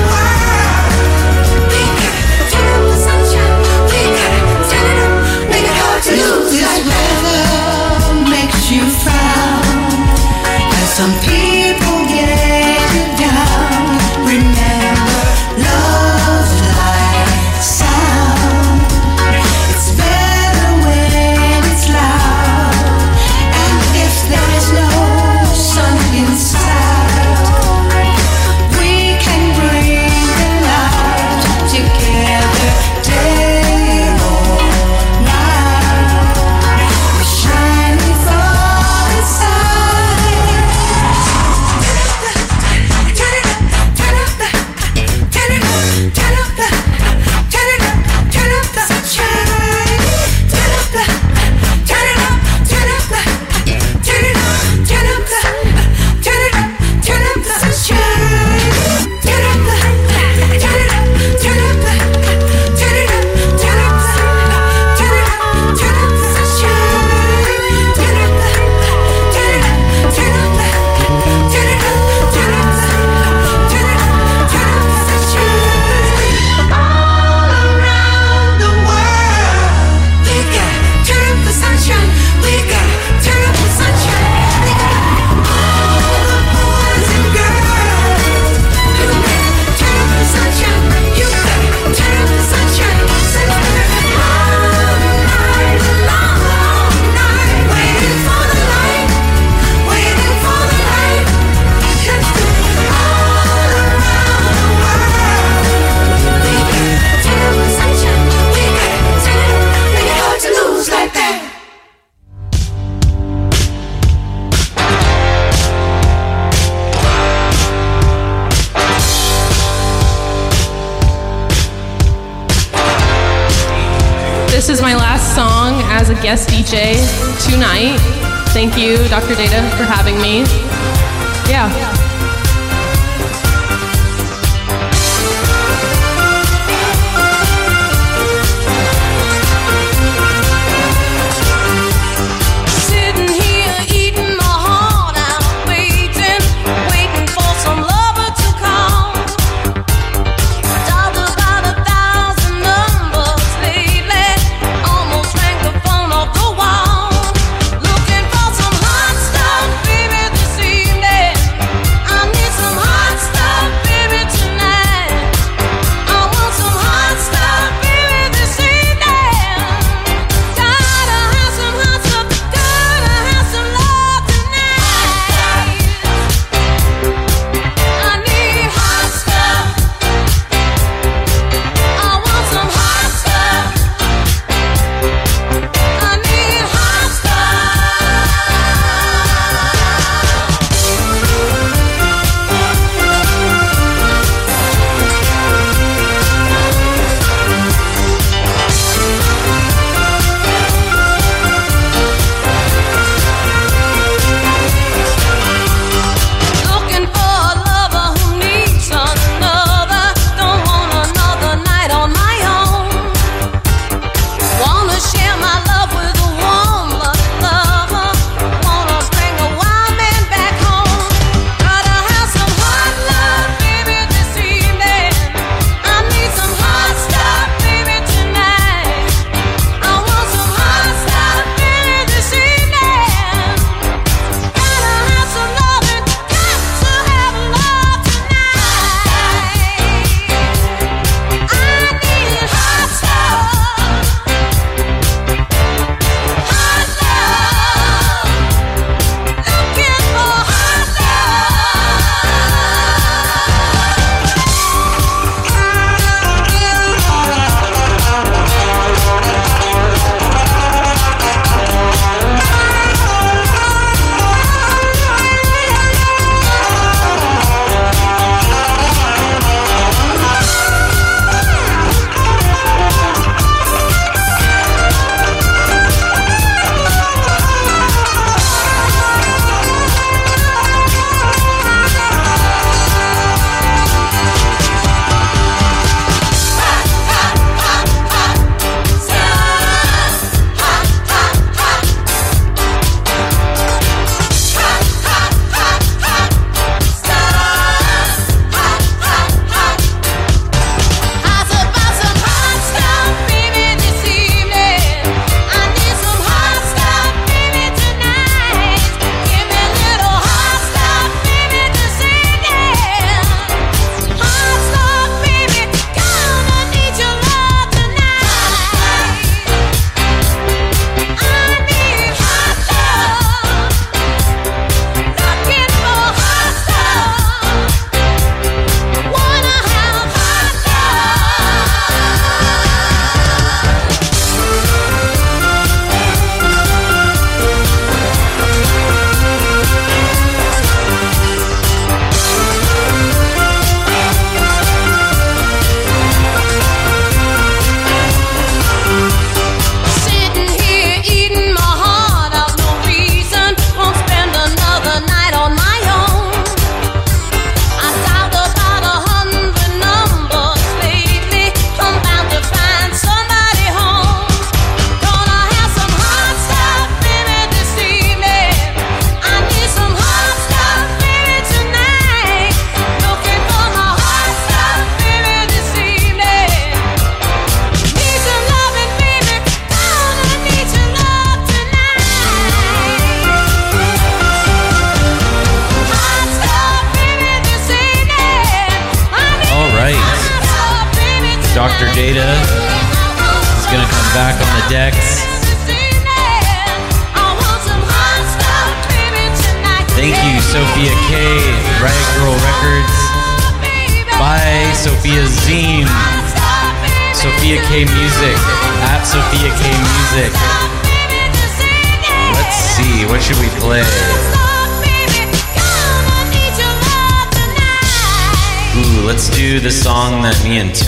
This is my last song as a guest D J tonight. Thank you, Doctor Data, for having me. Yeah. yeah.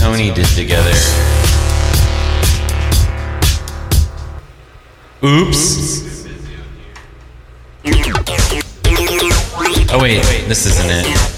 Tony did together. Oops. Oh wait, this isn't it.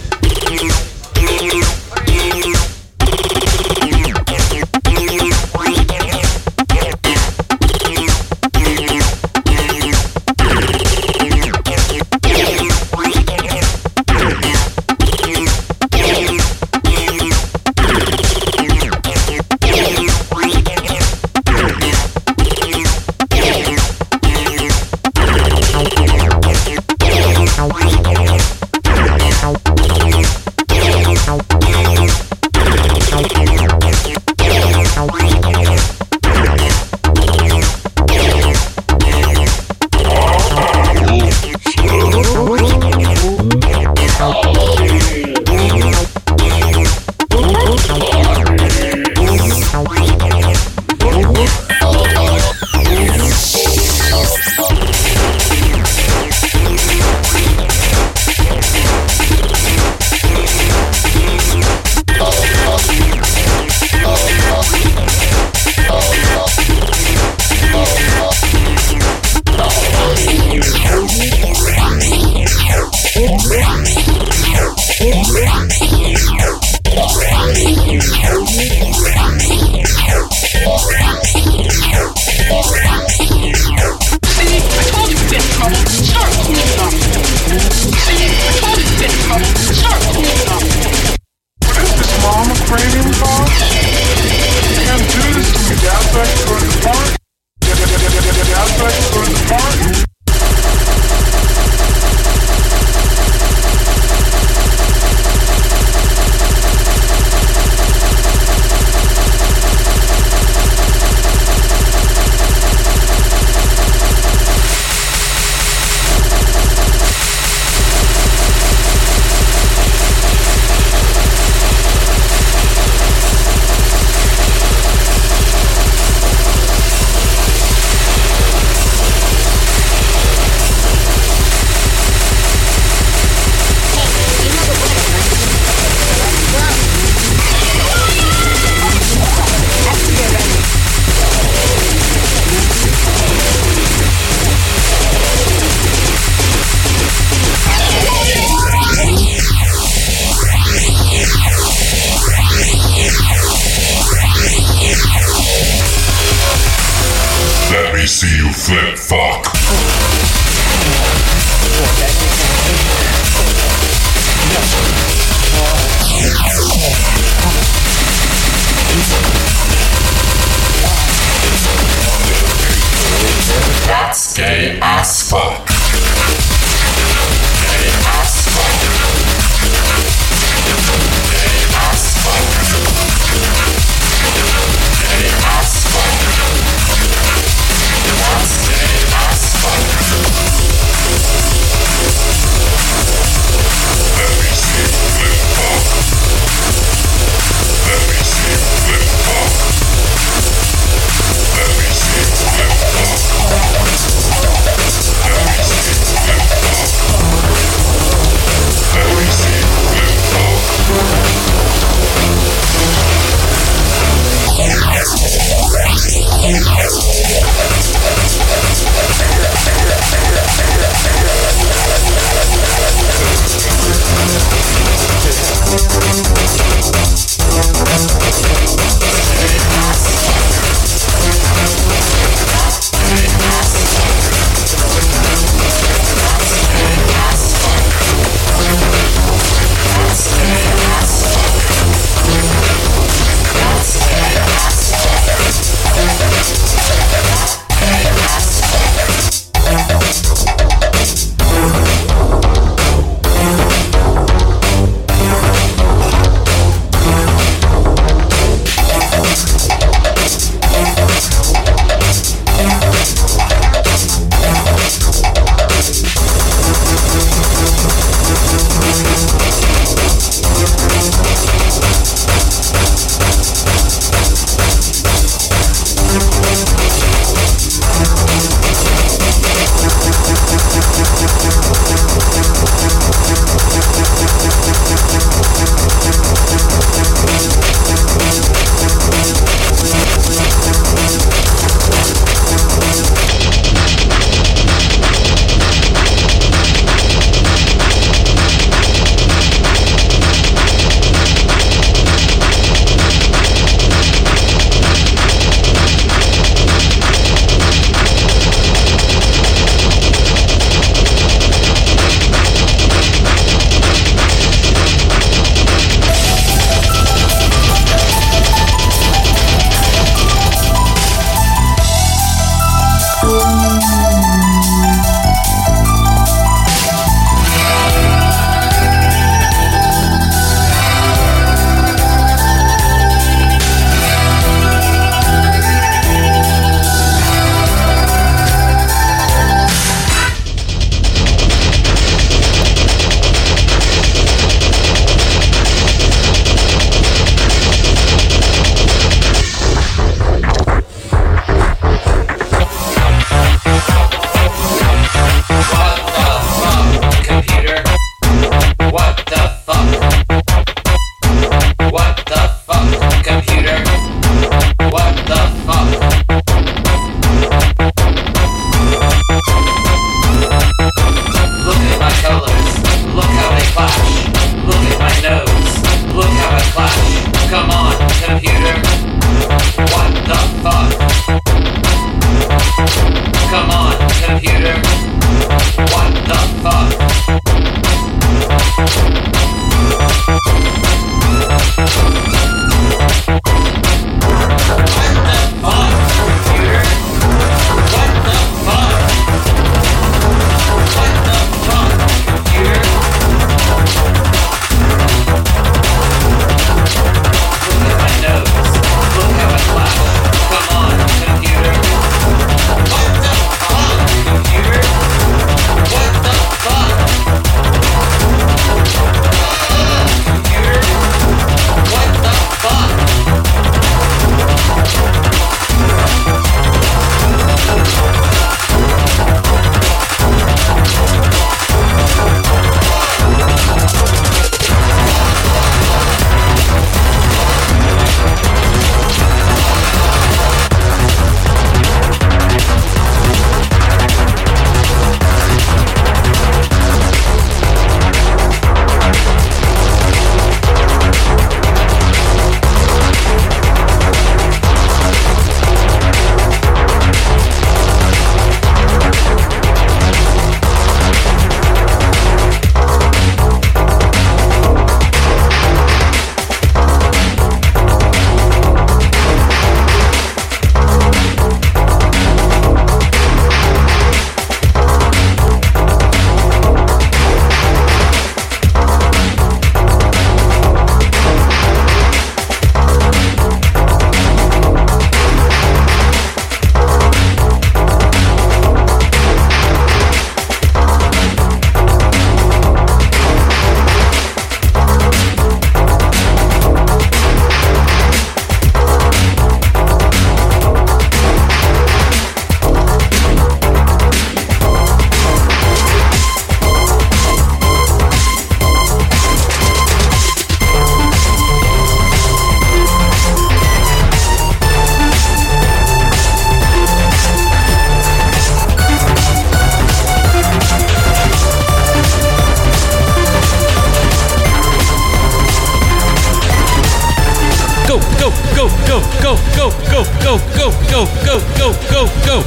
go, go, go, go, go, go.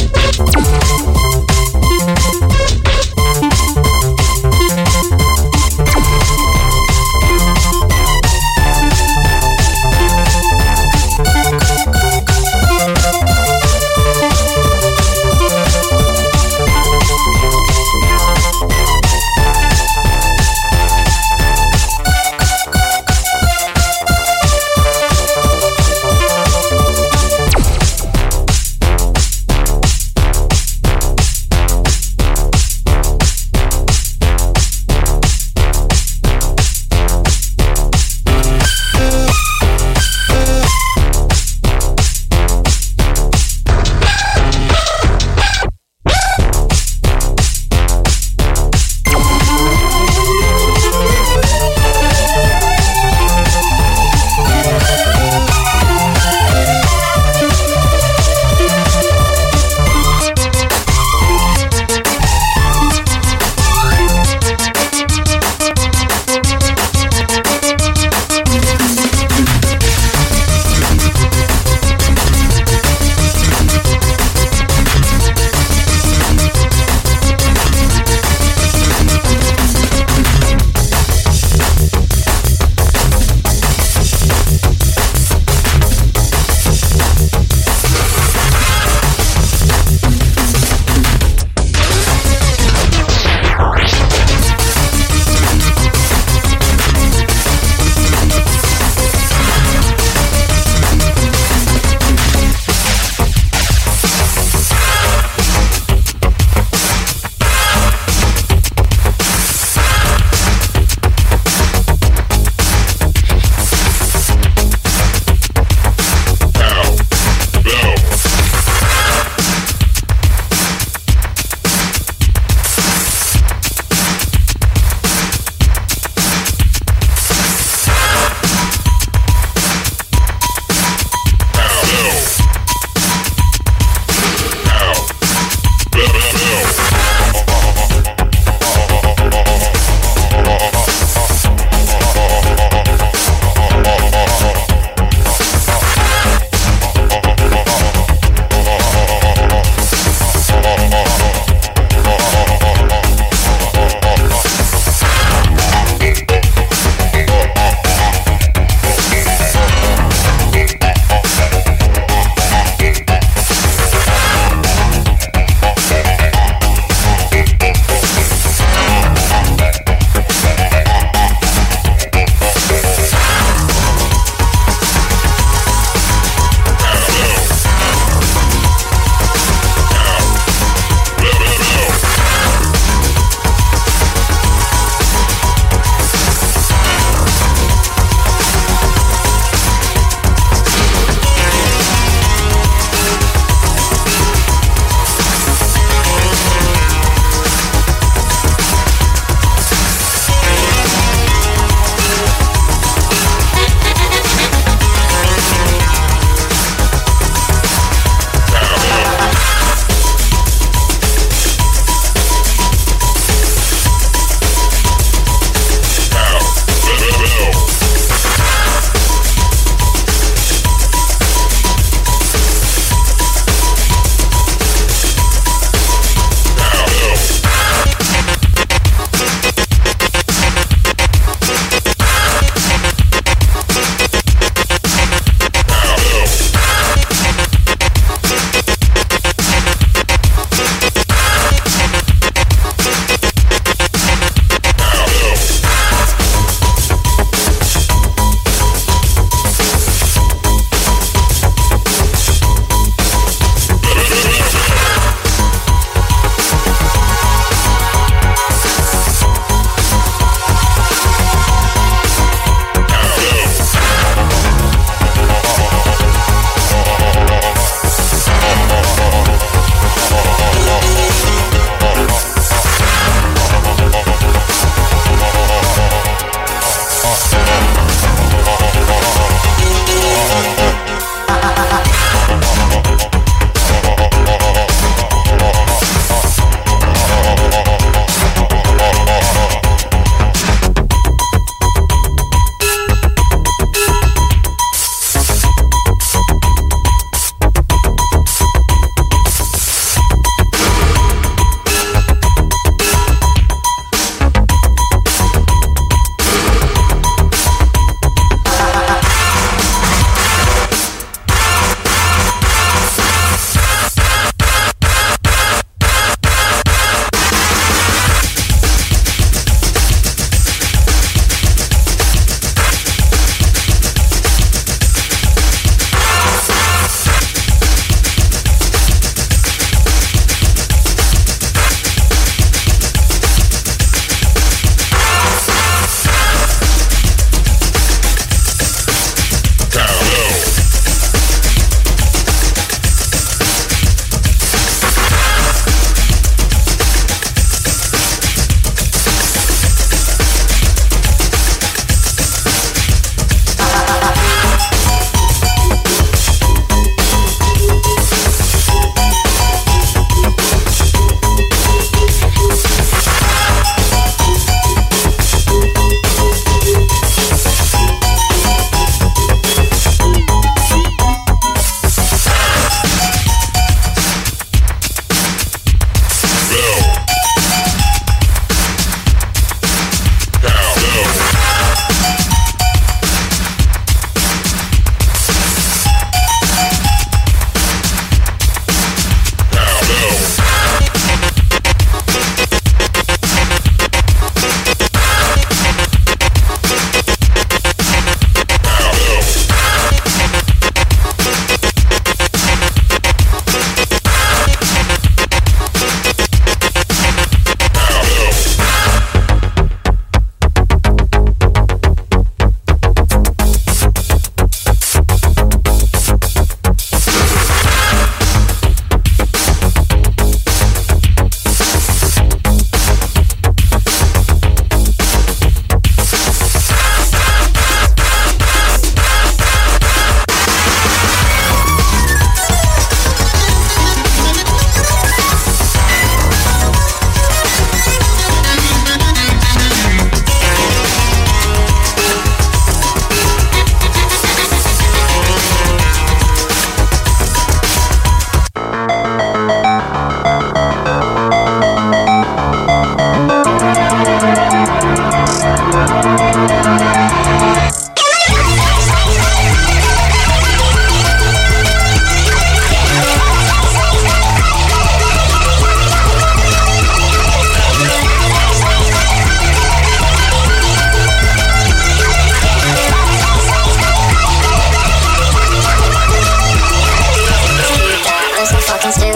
We'll be right back.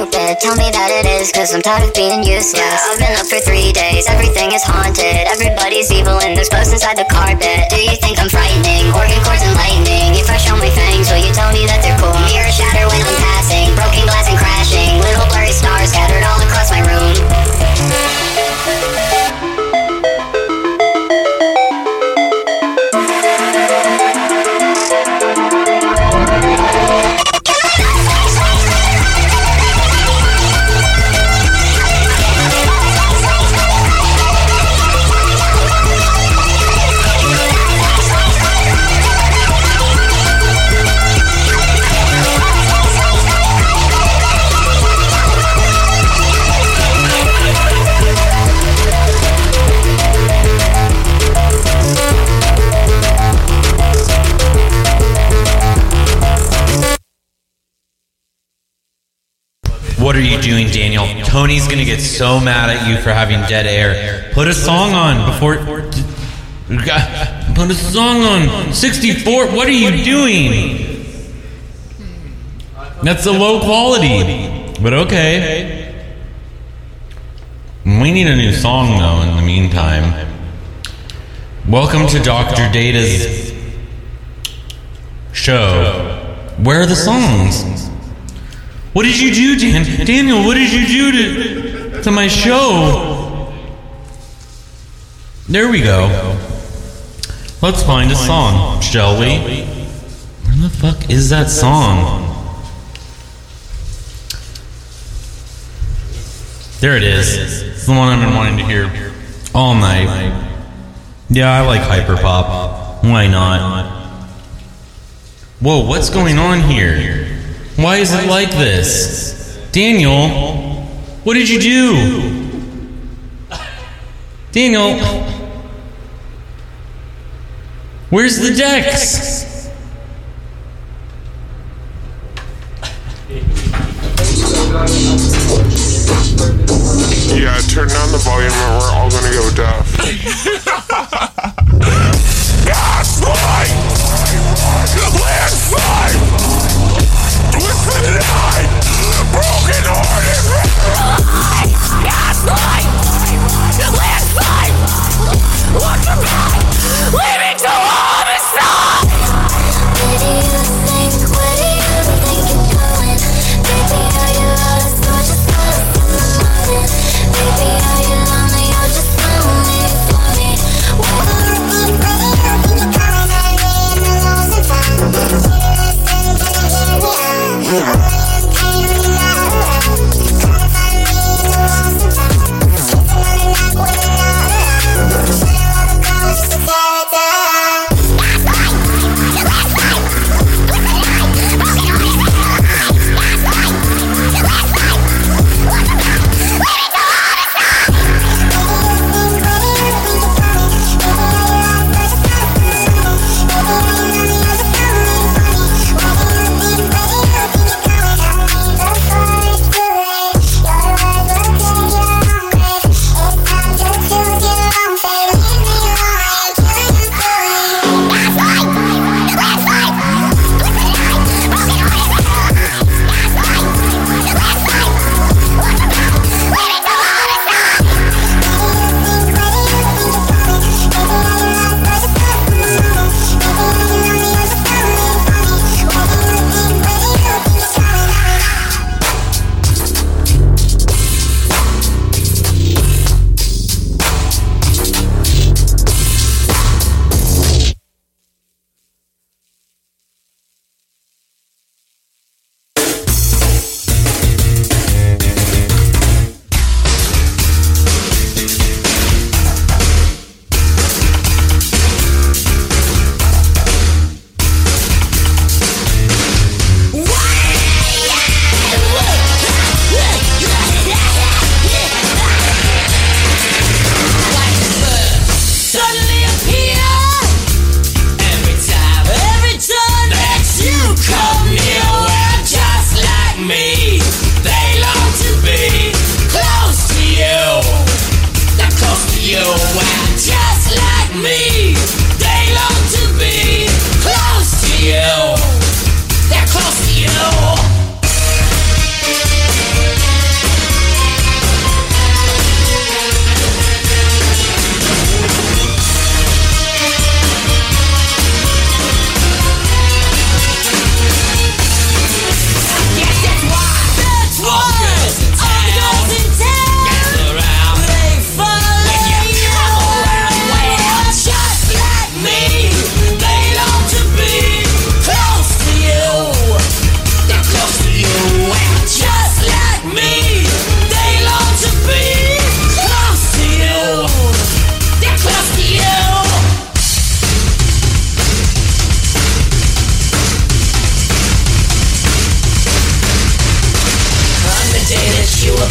ain't dead. Tell me that it is, cause I'm tired of being useless. Yeah, I've been up for three days, everything is haunted. Everybody's evil and there's ghosts inside the carpet. Do you think I'm frightening? Organ cords and lightning. If I show me things, will you tell me that they're cool? Mirrors shatter when I'm passing, broken glass and crashing. Little blurry stars scattered all across my room. What are you doing, Daniel? Tony's gonna get so mad at you for having dead air. Put a song on before... Put a song on! sixty-four, what are you doing? That's a low quality. But okay. We need a new song, though, in the meantime. Welcome to Doctor Data's show. Where are the songs? What did you do, Dan- Daniel? What did you do to, to my show? There we go. Let's find a song, shall we? Where the fuck is that song? There it is. It's the one I've been wanting to hear all night. Yeah, I like hyperpop. Why not? Whoa, what's going on here? Why is it like this? Daniel, what did you do? Daniel, where's the decks? Yeah, turn down the volume or we're all gonna go deaf. That's right! That's right! Tonight, broken hearted life. That's life. The last life. What's the back? Leaving to homicide. Where do you think? Where do you think you're going? Baby, are you lost or just lost in the moment? Baby, are you lonely or just lonely for me?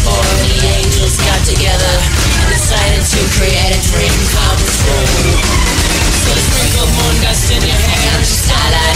before the angels got together and decided to create a dream come true. So sprinkle moon dust in your hair and starlight.